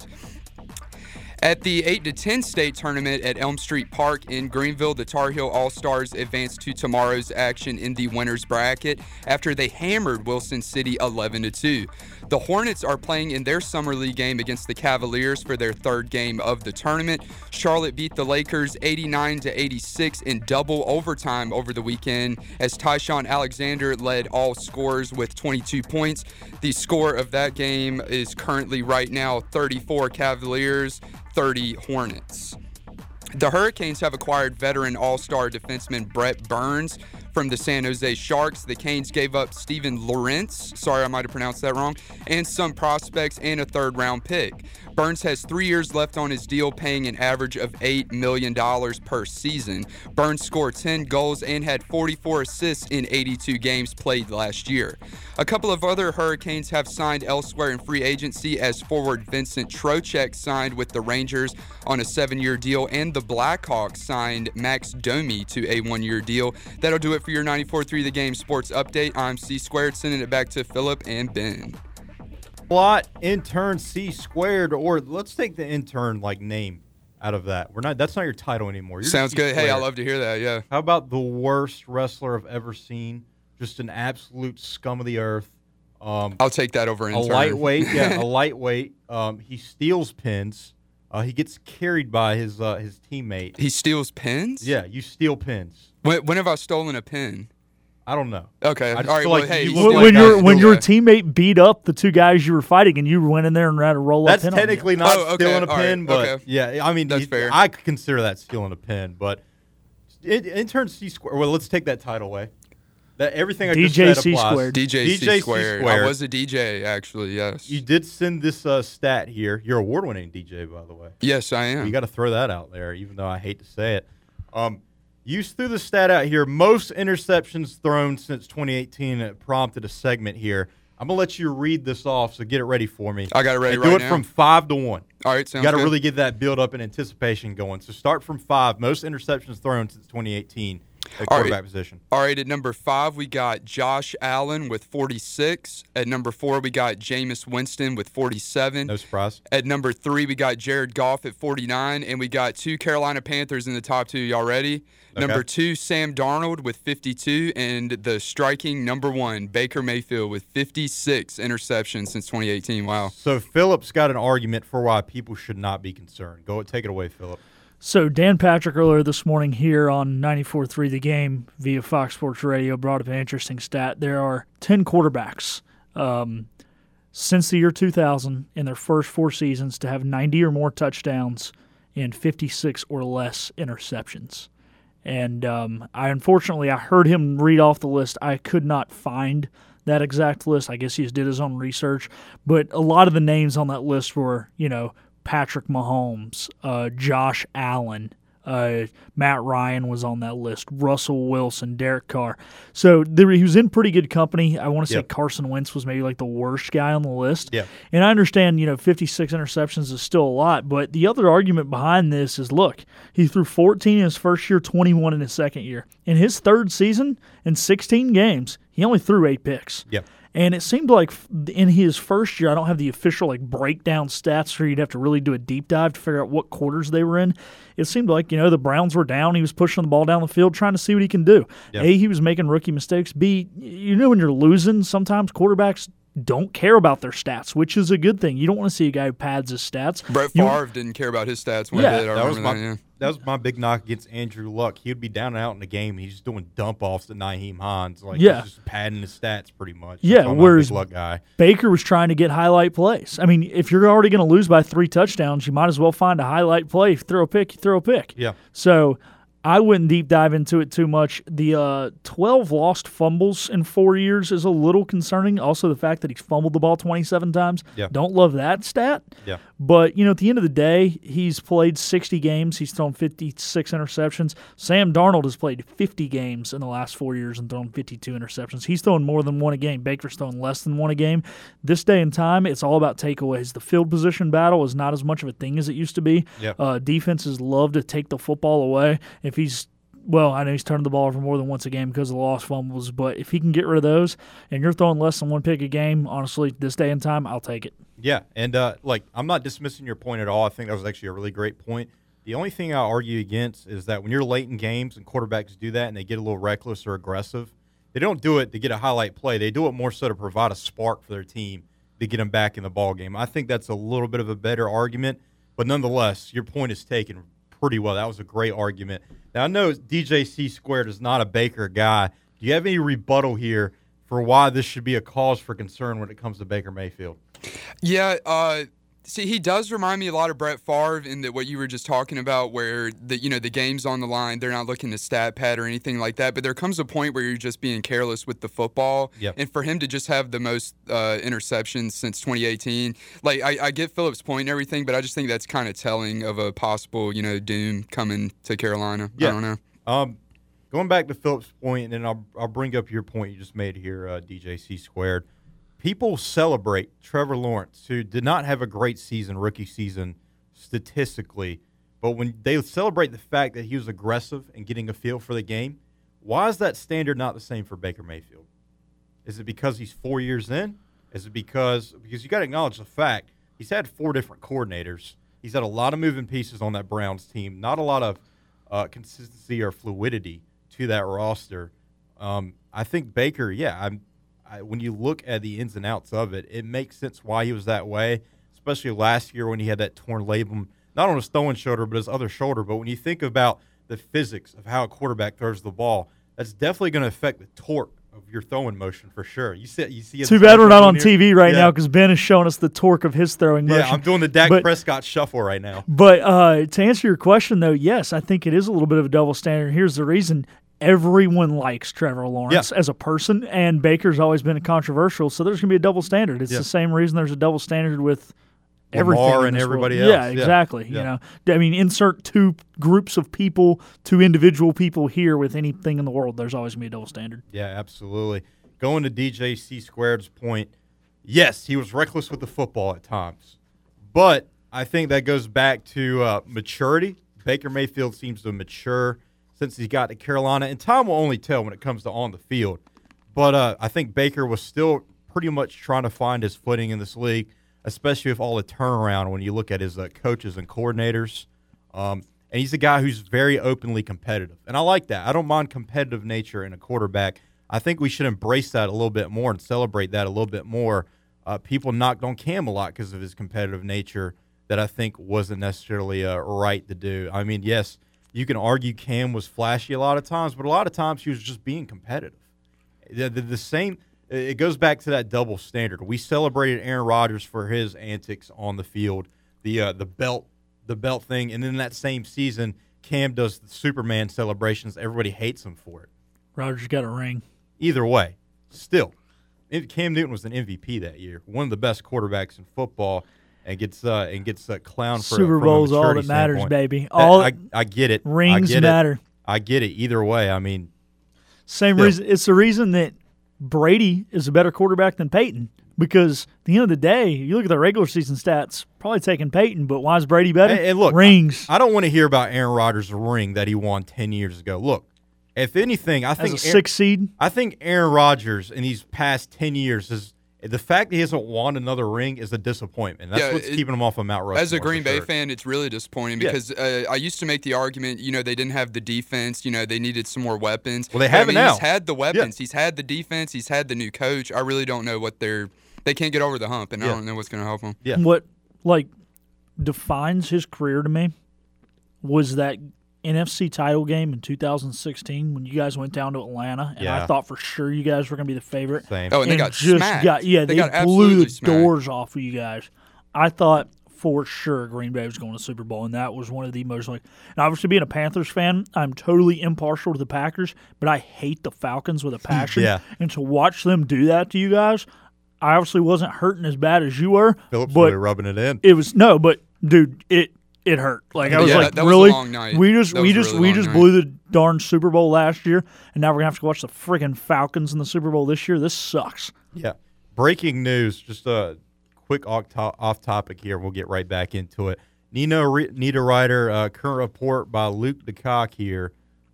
At the 8-10 state tournament at Elm Street Park in Greenville, the Tar Heel All-Stars advanced to tomorrow's action in the winner's bracket after they hammered Wilson City 11-2. The Hornets are playing in their summer league game against the Cavaliers for their third game of the tournament. Charlotte beat the Lakers 89-86 in double overtime over the weekend as Tyshawn Alexander led all scorers with 22 points. The score of that game is currently right now 34 Cavaliers, 30 Hornets. The Hurricanes have acquired veteran all-star defenseman Brett Burns from the San Jose Sharks. The Canes gave up Steven Lawrence, sorry I might have pronounced that wrong, and some prospects and a third-round pick. Burns has 3 years left on his deal, paying an average of $8 million per season. Burns scored 10 goals and had 44 assists in 82 games played last year. A couple of other Hurricanes have signed elsewhere in free agency, as forward Vincent Trocheck signed with the Rangers on a 7-year deal, and the Blackhawks signed Max Domi to a 1-year deal. That'll do it for your 94.3 The Game Sports Update. I'm C-Squared, sending it back to Philip and Ben. Plot intern C-Squared, or let's take the intern like name out of that. That's not your title anymore. You're Sounds C-Squared. Good. Hey, I love to hear that, yeah. How about the worst wrestler I've ever seen? Just an absolute scum of the earth. I'll take that over intern. A lightweight. He steals pins. He gets carried by his teammate. He steals pins? Yeah, you steal pins. When have I stolen a pin? I don't know. Okay. All right. Well, hey, when your teammate beat up the two guys you were fighting and you went in there and tried to roll up. That's technically not stealing a pin, but yeah, I mean, that's fair. I could consider that stealing a pin, but intern C squared. Well, let's take that title away. That everything I just said applies. DJ C squared. I was a DJ, actually, yes. You did send this stat here. You're an award-winning DJ, by the way. Yes, I am. You got to throw that out there, even though I hate to say it. You threw the stat out here. Most interceptions thrown since 2018. It prompted a segment here. I'm going to let you read this off, so get it ready for me. I got it ready and right now. Do it from 5 to 1. All right, sounds good. You got to really get that build-up and anticipation going. So start from 5. Most interceptions thrown since 2018. At quarterback position. All right, at number 5, we got Josh Allen with 46. At number 4, we got Jameis Winston with 47. No surprise. At number 3, we got Jared Goff at 49. And we got two Carolina Panthers in the top 2. Y'all ready? Okay. Number 2, Sam Darnold with 52. And the striking number 1, Baker Mayfield with 56 interceptions since 2018. Wow. So Phillip's got an argument for why people should not be concerned. Go take it away, Phillip. So Dan Patrick earlier this morning here on 94.3 The Game via Fox Sports Radio brought up an interesting stat. There are 10 quarterbacks since the year 2000 in their first 4 seasons to have 90 or more touchdowns and 56 or less interceptions. And I heard him read off the list. I could not find that exact list. I guess he just did his own research. But a lot of the names on that list were, Patrick Mahomes, Josh Allen, Matt Ryan was on that list, Russell Wilson, Derek Carr. So he was in pretty good company. I want to say Carson Wentz was maybe like the worst guy on the list. Yep. And I understand, 56 interceptions is still a lot, but the other argument behind this is, look, he threw 14 in his first year, 21 in his second year. In his third season, in 16 games, he only threw 8 picks. Yep. And it seemed like in his first year, I don't have the official breakdown stats for you'd have to really do a deep dive to figure out what quarters they were in. It seemed like, the Browns were down. He was pushing the ball down the field trying to see what he can do. Yep. A, he was making rookie mistakes. B, when you're losing, sometimes quarterbacks don't care about their stats, which is a good thing. You don't want to see a guy who pads his stats. Brett Favre didn't care about his stats when he did. That was my big knock against Andrew Luck. He would be down and out in the game. He's just doing dump-offs to Nyheim Hines. He's just padding his stats pretty much. Yeah, whereas Luck guy. Baker was trying to get highlight plays. I mean, if you're already going to lose by 3 touchdowns, you might as well find a highlight play. If you throw a pick, you throw a pick. Yeah. So I wouldn't deep dive into it too much. The 12 lost fumbles in 4 years is a little concerning. Also, the fact that he's fumbled the ball 27 times. Yeah. Don't love that stat. Yeah. But, you know, at the end of the day, he's played 60 games. He's thrown 56 interceptions. Sam Darnold has played 50 games in the last 4 years and thrown 52 interceptions. He's thrown more than one a game. Baker's thrown less than one a game. This day and time, it's all about takeaways. The field position battle is not as much of a thing as it used to be. Yeah. Defenses love to take the football away. If he's well, I know he's turned the ball over more than once a game because of the lost fumbles, but if he can get rid of those and you're throwing less than one pick a game, honestly, this day and time, I'll take it. Yeah, and like I'm not dismissing your point at all. I think that was actually a really great point. The only thing I argue against is that when you're late in games and quarterbacks do that and they get a little reckless or aggressive, they don't do it to get a highlight play. They do it more so to provide a spark for their team to get them back in the ballgame. I think that's a little bit of a better argument, but nonetheless, your point is taken pretty well. That was a great argument. Now, I know DJC squared is not a Baker guy. Do you have any rebuttal here for why this should be a cause for concern when it comes to Baker Mayfield? Yeah, see, he does remind me a lot of Brett Favre in that what you were just talking about where, the game's on the line. They're not looking to stat pad or anything like that. But there comes a point where you're just being careless with the football. Yep. And for him to just have the most interceptions since 2018, like I get Phillip's point and everything, but I just think that's kind of telling of a possible, doom coming to Carolina. Yeah. I don't know. Going back to Phillip's point, and then I'll bring up your point you just made here, DJC squared. People celebrate Trevor Lawrence, who did not have a great season, rookie season, statistically. But when they celebrate the fact that he was aggressive and getting a feel for the game, why is that standard not the same for Baker Mayfield? Is it because he's 4 years in? Is it because you got to acknowledge the fact he's had four different coordinators. He's had a lot of moving pieces on that Browns team, not a lot of consistency or fluidity to that roster. I think Baker, when you look at the ins and outs of it, it makes sense why he was that way, especially last year when he had that torn labrum, not on his throwing shoulder, but his other shoulder. But when you think about the physics of how a quarterback throws the ball, that's definitely going to affect the torque of your throwing motion for sure. You see. Too bad we're not on TV right now because Ben is showing us the torque of his throwing motion. Yeah, I'm doing the Dak Prescott shuffle right now. But to answer your question, though, yes, I think it is a little bit of a double standard. Here's the reason. Everyone likes Trevor Lawrence as a person, and Baker's always been controversial, so there's going to be a double standard. It's the same reason there's a double standard with everything. Lamar and everybody else. Yeah, exactly. Yeah. I mean, insert two groups of people, two individual people here with anything in the world. There's always going to be a double standard. Yeah, absolutely. Going to DJC Squared's point, yes, he was reckless with the football at times, but I think that goes back to maturity. Baker Mayfield seems to mature since he got to Carolina, and time will only tell when it comes to on the field. But I think Baker was still pretty much trying to find his footing in this league, especially with all the turnaround when you look at his coaches and coordinators. And he's a guy who's very openly competitive, and I like that. I don't mind competitive nature in a quarterback. I think we should embrace that a little bit more and celebrate that a little bit more. People knocked on Cam a lot because of his competitive nature that I think wasn't necessarily right to do. I mean, yes, you can argue Cam was flashy a lot of times, but a lot of times he was just being competitive. The same, it goes back to that double standard. We celebrated Aaron Rodgers for his antics on the field, the belt thing, and then that same season, Cam does the Superman celebrations. Everybody hates him for it. Rodgers got a ring. Either way, still, Cam Newton was an MVP that year, one of the best quarterbacks in football. And gets clowned for Super Bowl's all that matters, baby. I get it. Rings matter. I get it. Either way, I mean. Same reason. It's the reason that Brady is a better quarterback than Peyton. Because at the end of the day, you look at the regular season stats, probably taking Peyton, but why is Brady better? And look, rings. I don't want to hear about Aaron Rodgers' ring that he won 10 years ago. Look, if anything, I think Aaron Rodgers in these past 10 years has – the fact that he hasn't won another ring is a disappointment. That's what's keeping him off of Mount Rushmore. As a Green Bay fan, it's really disappointing because I used to make the argument, they didn't have the defense. They needed some more weapons. Well, they have it now. He's had the weapons. Yeah. He's had the defense. He's had the new coach. I really don't know what they can't get over the hump, and I don't know what's going to help them. Yeah. What, defines his career to me was that NFC title game in 2016 when you guys went down to Atlanta, and I thought for sure you guys were going to be the favorite. Same. Oh, and they got smacked. They blew the doors off of you guys. I thought for sure Green Bay was going to the Super Bowl, and that was one of the most like – and obviously being a Panthers fan, I'm totally impartial to the Packers, but I hate the Falcons with a passion. Yeah. And to watch them do that to you guys, I obviously wasn't hurting as bad as you were. Phillips was rubbing it in. It was – no, but, dude, it hurt. Like, I was like, that really? Was a long night. We just blew the darn Super Bowl last year, and now we're going to have to watch the freaking Falcons in the Super Bowl this year. This sucks. Yeah. Breaking news, just a quick off-topic here, and we'll get right back into it. Nita Ryder, current report by Luke DeCock here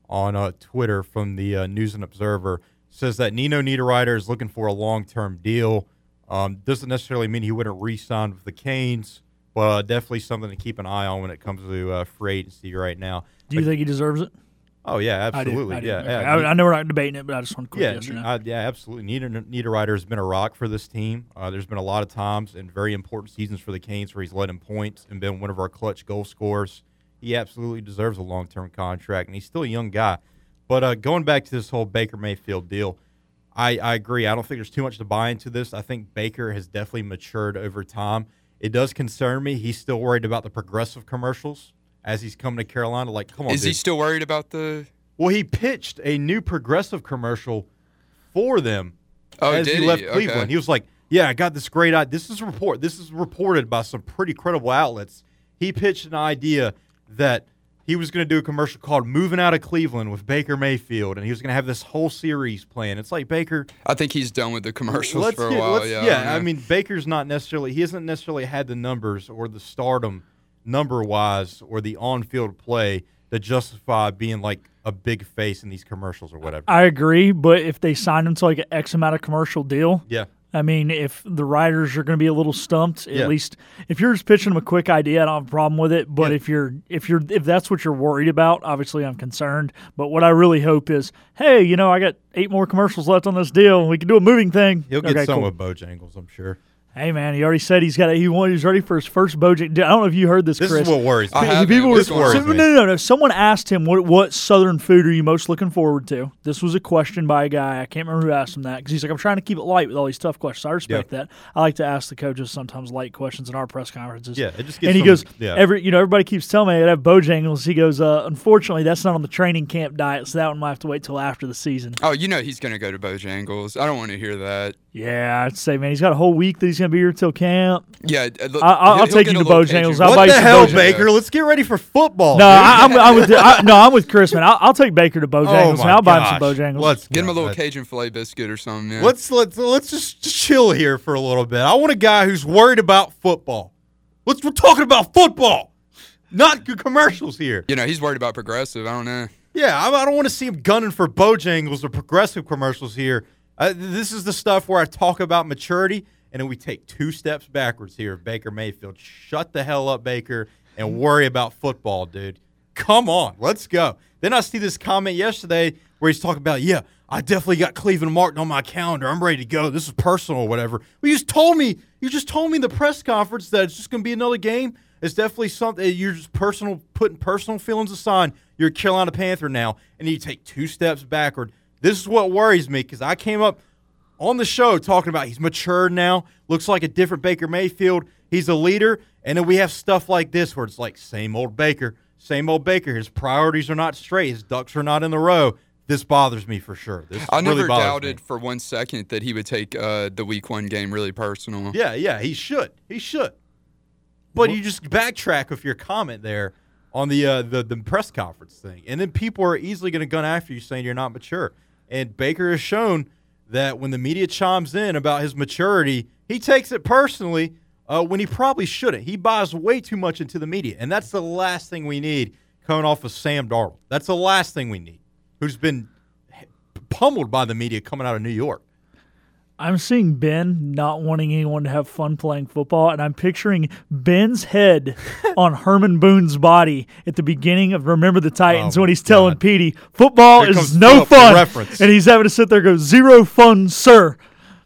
on Twitter from the News and Observer, says that Nita Ryder is looking for a long-term deal. Doesn't necessarily mean he wouldn't re-sign with the Canes. Well, definitely something to keep an eye on when it comes to free agency right now. Do you think he deserves it? Oh, yeah, absolutely. I know we're not debating it, but I just want to quick yes or no. Yeah, absolutely. Nita Ryder has been a rock for this team. There's been a lot of times and very important seasons for the Canes where he's led in points and been one of our clutch goal scorers. He absolutely deserves a long-term contract, and he's still a young guy. But going back to this whole Baker Mayfield deal, I agree. I don't think there's too much to buy into this. I think Baker has definitely matured over time. It does concern me. He's still worried about the Progressive commercials as he's coming to Carolina. Like, come on, Is he still worried about the? Well, he pitched a new Progressive commercial for them as he left Cleveland. Okay. He was like, "Yeah, I got this great idea. This is reported by some pretty credible outlets." He pitched an idea that he was going to do a commercial called "Moving Out of Cleveland" with Baker Mayfield, and he was going to have this whole series planned. It's like, Baker, I think he's done with the commercials for a while. Yeah, I mean, Baker's not necessarily – he hasn't necessarily had the numbers or the stardom number-wise or the on-field play that justify being like a big face in these commercials or whatever. I agree, but if they sign him to like an X amount of commercial deal – yeah. I mean, if the writers are going to be a little stumped, at least if you're just pitching them a quick idea, I don't have a problem with it. But if that's what you're worried about, obviously I'm concerned. But what I really hope is, hey, you know, I got 8 more commercials left on this deal, and we can do a moving thing. He'll get some with Bojangles, I'm sure. Hey, man, he already said he's ready for his first Bojangles. I don't know if you heard this, Chris. This is what worries me. No. Someone asked him, what Southern food are you most looking forward to? This was a question by a guy. I can't remember who asked him that because he's like, I'm trying to keep it light with all these tough questions. I respect that. I like to ask the coaches sometimes light questions in our press conferences. Yeah, it just gets – and he goes, everybody keeps telling me I'd have Bojangles. He goes, unfortunately, that's not on the training camp diet, so that one might have to wait till after the season. Oh, you know he's going to go to Bojangles. I don't want to hear that. Yeah, I'd say, man, he's got a whole week that he's going to be here till camp. Yeah, I'll take you to Bojangles. What the hell, Baker? Let's get ready for football. No, I'm with Chris, man. I'll take Baker to Bojangles, and I'll buy him some Bojangles. Let's get him a little Cajun filet biscuit or something, man. Let's just chill here for a little bit. I want a guy who's worried about football. We're talking about football, not commercials here. You know, he's worried about Progressive. I don't know. Yeah, I don't want to see him gunning for Bojangles or Progressive commercials here. This is the stuff where I talk about maturity, and then we take 2 steps backwards here. Baker Mayfield, shut the hell up, Baker, and worry about football, dude. Come on, let's go. Then I see this comment yesterday where he's talking about, yeah, I definitely got Cleveland marked on my calendar. I'm ready to go. This is personal or whatever. Well, you just told me in the press conference that it's just going to be another game. It's definitely something you're just putting personal feelings aside. You're a Carolina Panther now, and you take 2 steps backward. This is what worries me, because I came up on the show talking about he's matured now, looks like a different Baker Mayfield, he's a leader, and then we have stuff like this where it's like same old Baker, his priorities are not straight, his ducks are not in the row. This bothers me for sure. I never doubted for one second that he would take the week 1 game really personal. Yeah, he should. But you just backtrack with your comment there on the press conference thing, and then people are easily going to gun after you saying you're not mature. And Baker has shown that when the media chimes in about his maturity, he takes it personally when he probably shouldn't. He buys way too much into the media, and that's the last thing we need coming off of Sam Darnold. That's the last thing we need, who's been pummeled by the media coming out of New York. I'm seeing Ben not wanting anyone to have fun playing football, and I'm picturing Ben's head on Herman Boone's body at the beginning of Remember the Titans when he's telling Petey, football is no fun. And he's having to sit there and go, zero fun, sir.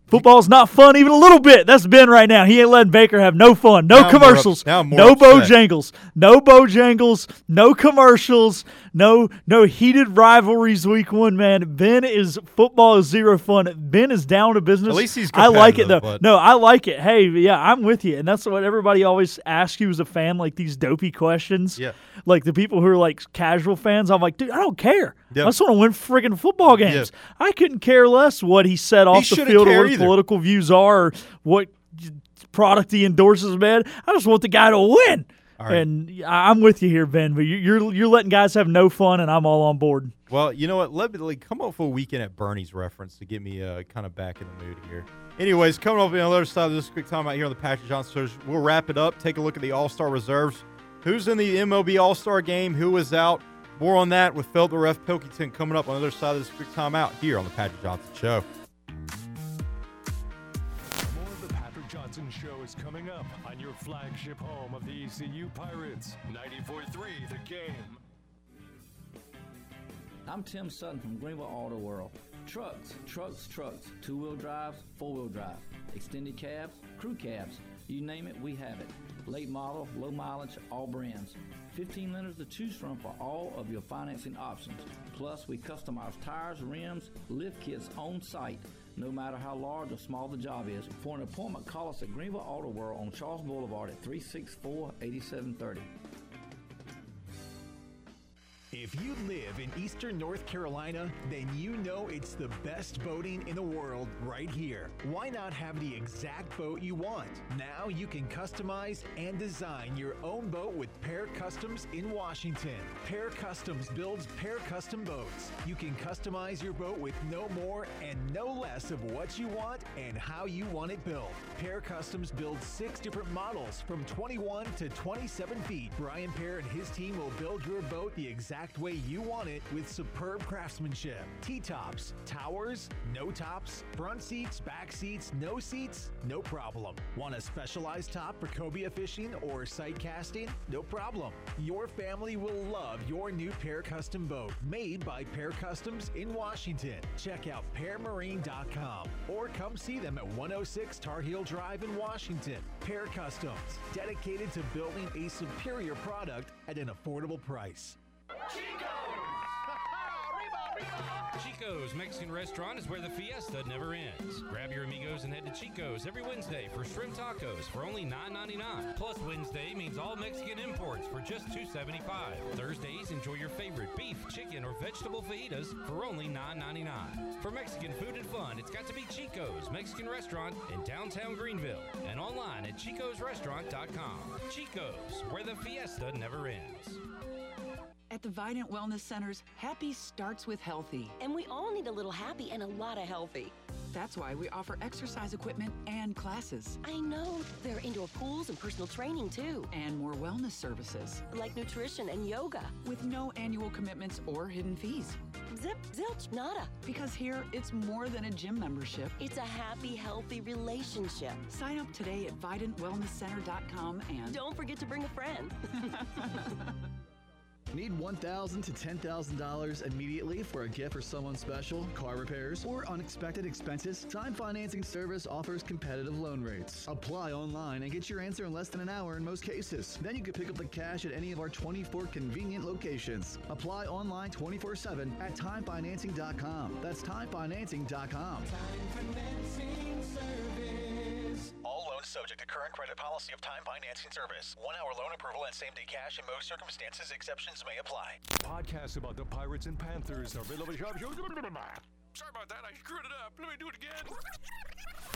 Football's not fun even a little bit. That's Ben right now. He ain't letting Baker have no fun. No commercials. No Bojangles. No Bojangles. No commercials. No heated rivalries week one, man. Ben is football is zero fun. Ben is down to business. At least he's competitive. I like it, though. But... No, I like it. Hey, yeah, I'm with you. And that's what everybody always asks you as a fan, like these dopey questions. Yeah. Like the people who are like casual fans. I'm like, dude, I don't care. Yep. I just want to win friggin' football games. Yep. I couldn't care less what he said off the field or what his political views are or what product he endorses, man. I just want the guy to win. Right. And I'm with you here, Ben, but you're letting guys have no fun, and I'm all on board. Well, you know what? Let me come off a Weekend at Bernie's reference to get me kind of back in the mood here. Anyways, coming up on the other side of this quick time out here on the Patrick Johnson Show, we'll wrap it up, take a look at the All-Star reserves. Who's in the MOB All-Star game? Who is out? More on that with Phil the Ref Pilkington coming up on the other side of this quick time out here on the Patrick Johnson Show. Show is coming up on your flagship home of the ECU Pirates, 94.3 the game. I'm Tim Sutton from Greenville Auto World. Trucks, two-wheel drives, four-wheel drive, extended cabs, crew cabs, you name it, we have it. Late model, low mileage, all brands. 15 lenders to choose from for all of your financing options. Plus, we customize tires, rims, lift kits on site. No matter how large or small the job is, for an appointment, call us at Greenville Auto World on Charles Boulevard at 364-8730. If you live in eastern North Carolina, then you know it's the best boating in the world right here. Why not have the exact boat you want? Now you can customize and design your own boat with Pear Customs in Washington. Pear Customs builds Pear Custom boats. You can customize your boat with no more and no less of what you want and how you want it built. Pear Customs builds 6 different models from 21 to 27 feet. Brian Pear and his team will build your boat the exact way you want it with superb craftsmanship. T-tops, towers, no tops, front seats, back seats, no problem. Want a specialized top for cobia fishing or sight casting? No problem. Your family will love your new Pear Custom boat made by Pear Customs in Washington. Check out PearMarine.com or come see them at 106 Tar Heel Drive in Washington. Pear Customs, dedicated to building a superior product at an affordable price. Chico's Mexican Restaurant is where the fiesta never ends. Grab your amigos and head to Chico's every Wednesday for shrimp tacos for only $9.99. Plus, Wednesday means all Mexican imports for just $2.75. Thursdays, enjoy your favorite beef, chicken, or vegetable fajitas for only $9.99. For Mexican food and fun, it's got to be Chico's Mexican Restaurant in downtown Greenville and online at chicosrestaurant.com. Chico's, where the fiesta never ends. At the Vidant Wellness Centers, happy starts with healthy. And we all need a little happy and a lot of healthy. That's why we offer exercise equipment and classes. I know. There are indoor pools and personal training, too. And more wellness services. Like nutrition and yoga. With no annual commitments or hidden fees. Zip, zilch, nada. Because here, it's more than a gym membership. It's a happy, healthy relationship. Sign up today at VidantWellnessCenter.com and... Don't forget to bring a friend. Need $1,000 to $10,000 immediately for a gift for someone special, car repairs, or unexpected expenses? Time Financing Service offers competitive loan rates. Apply online and get your answer in less than an hour in most cases. Then you can pick up the cash at any of our 24 convenient locations. Apply online 24/7 at timefinancing.com. That's timefinancing.com. Time Financing Service. All loans subject to current credit policy of Time Financing Service. 1 hour loan approval and same-day cash in most circumstances. Exceptions may apply. Podcasts about the Pirates and Panthers are available. Sorry about that. I screwed it up. Let me do it again.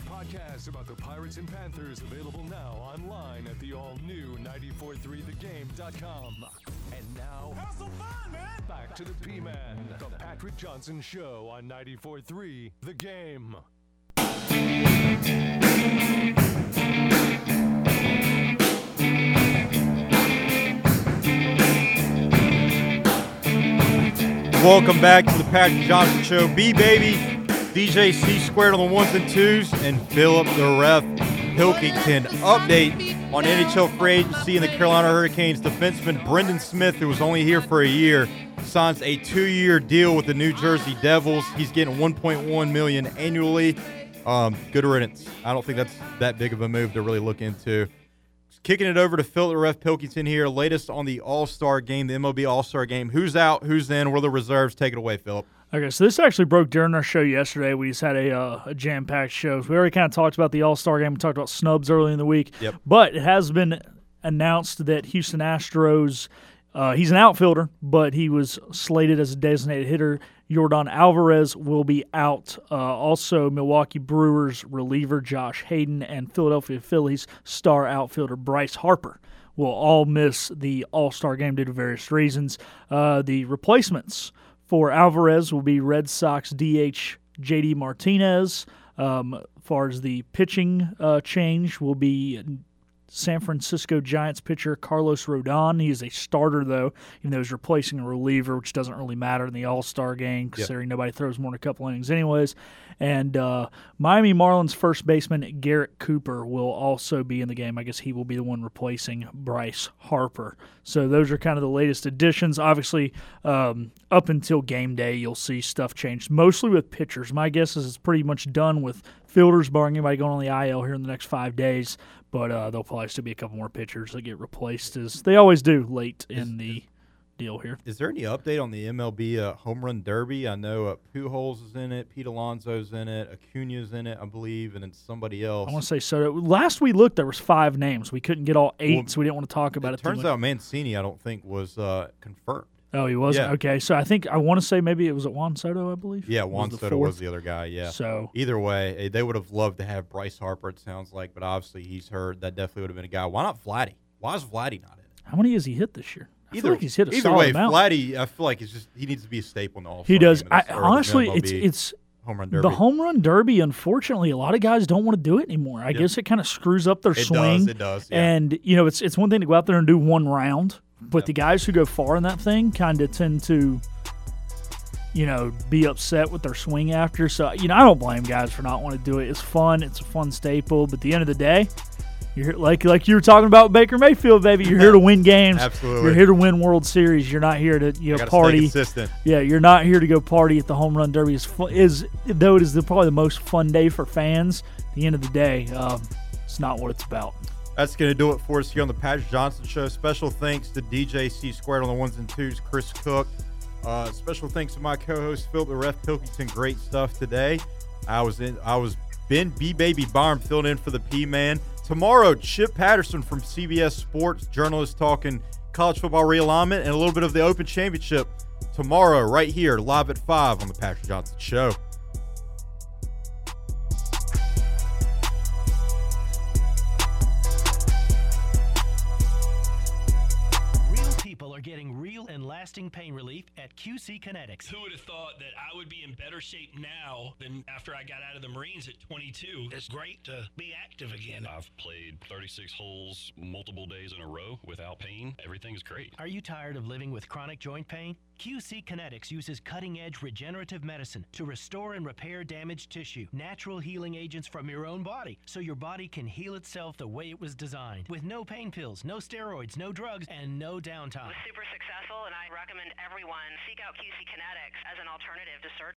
Podcasts about the Pirates and Panthers available now online at the all-new 94.3thegame.com. And now, have some fun, man. Back to the P-Man, the Patrick Johnson Show on 94.3 the game. Welcome back to the Patrick Johnson Show. B-Baby, DJ C-Squared on the ones and twos, and Philip the Ref Pilkington. Update on NHL free agency and the Carolina Hurricanes defenseman Brendan Smith, who was only here for a year, signs a 2-year deal with the New Jersey Devils. He's getting $1.1 million annually. Good riddance. I don't think that's that big of a move to really look into. Kicking it over to Phil the Ref Pilkington here. Latest on the All-Star game, the MLB All-Star game. Who's out? Who's in? Where are the reserves? Take it away, Philip. Okay, so this actually broke during our show yesterday. We just had a jam-packed show. So we already kind of talked about the All-Star game. We talked about snubs early in the week. Yep. But it has been announced that Houston Astros, he's an outfielder, but he was slated as a designated hitter. Yordan Alvarez will be out. Also, Milwaukee Brewers reliever Josh Haden and Philadelphia Phillies star outfielder Bryce Harper will all miss the All-Star game due to various reasons. The replacements for Alvarez will be Red Sox DH J.D. Martinez. As far as the pitching change will be San Francisco Giants pitcher Carlos Rodon. He is a starter, though, even though he's replacing a reliever, which doesn't really matter in the All-Star game, considering nobody throws more than a couple innings anyways. And Miami Marlins first baseman Garrett Cooper will also be in the game. I guess he will be the one replacing Bryce Harper. So those are kind of the latest additions. Obviously, up until game day, you'll see stuff change, mostly with pitchers. My guess is it's pretty much done with fielders, barring anybody going on the IL here in the next 5 days. But there'll probably still be a couple more pitchers that get replaced, as they always do late in the deal here. Is there any update on the MLB Home Run Derby? I know Pujols is in it, Pete Alonso's in it, Acuna's in it, I believe, and then somebody else. I want to say Soto. Last we looked, there was 5 names. We couldn't get all 8, so we didn't want to talk about it. It turns out Mancini, I don't think, was confirmed. Oh, he wasn't? Yeah. Okay, so I want to say maybe it was at Juan Soto, I believe. Yeah, Juan Soto was the other guy, yeah. So either way, they would have loved to have Bryce Harper, it sounds like, but obviously he's hurt. That definitely would have been a guy. Why not Vladdy? Why is Vladdy not in it? How many has he hit this year? I feel like he's hit a solid amount. Vladdy, I feel like he needs to be a staple in the All-Star game. He does. Honestly, it's Home Run Derby. The Home Run Derby, unfortunately, a lot of guys don't want to do it anymore. I guess it kind of screws up their swing. It does, yeah. And, it's one thing to go out there and do one round. But the guys who go far in that thing kind of tend to, be upset with their swing after. So, I don't blame guys for not wanting to do it. It's fun. It's a fun staple. But at the end of the day, you're like you were talking about Baker Mayfield, baby. You're here to win games. Absolutely. You're here to win World Series. You're not here to party. Yeah, you're not here to go party at the Home Run Derby. Though it is probably the most fun day for fans. At the end of the day, it's not what it's about. That's going to do it for us here on the Patrick Johnson Show. Special thanks to DJC Squared on the ones and twos, Chris Cook. Special thanks to my co-host, Phil the Ref Pilkington. Great stuff today. I was Ben B-Baby Byram filling in for the P-Man. Tomorrow, Chip Patterson from CBS Sports, journalist talking college football realignment and a little bit of the Open Championship. Tomorrow, right here, live at 5 on the Patrick Johnson Show. Getting real and lasting pain relief at QC Kinetics. Who would have thought that I would be in better shape now than after I got out of the Marines at 22? It's great to be active again. I've played 36 holes multiple days in a row without pain. Everything's great. Are you tired of living with chronic joint pain? QC Kinetics uses cutting-edge regenerative medicine to restore and repair damaged tissue. Natural healing agents from your own body, so your body can heal itself the way it was designed. With no pain pills, no steroids, no drugs, and no downtime. It was super successful, and I recommend everyone seek out QC Kinetics as an alternative to surgery.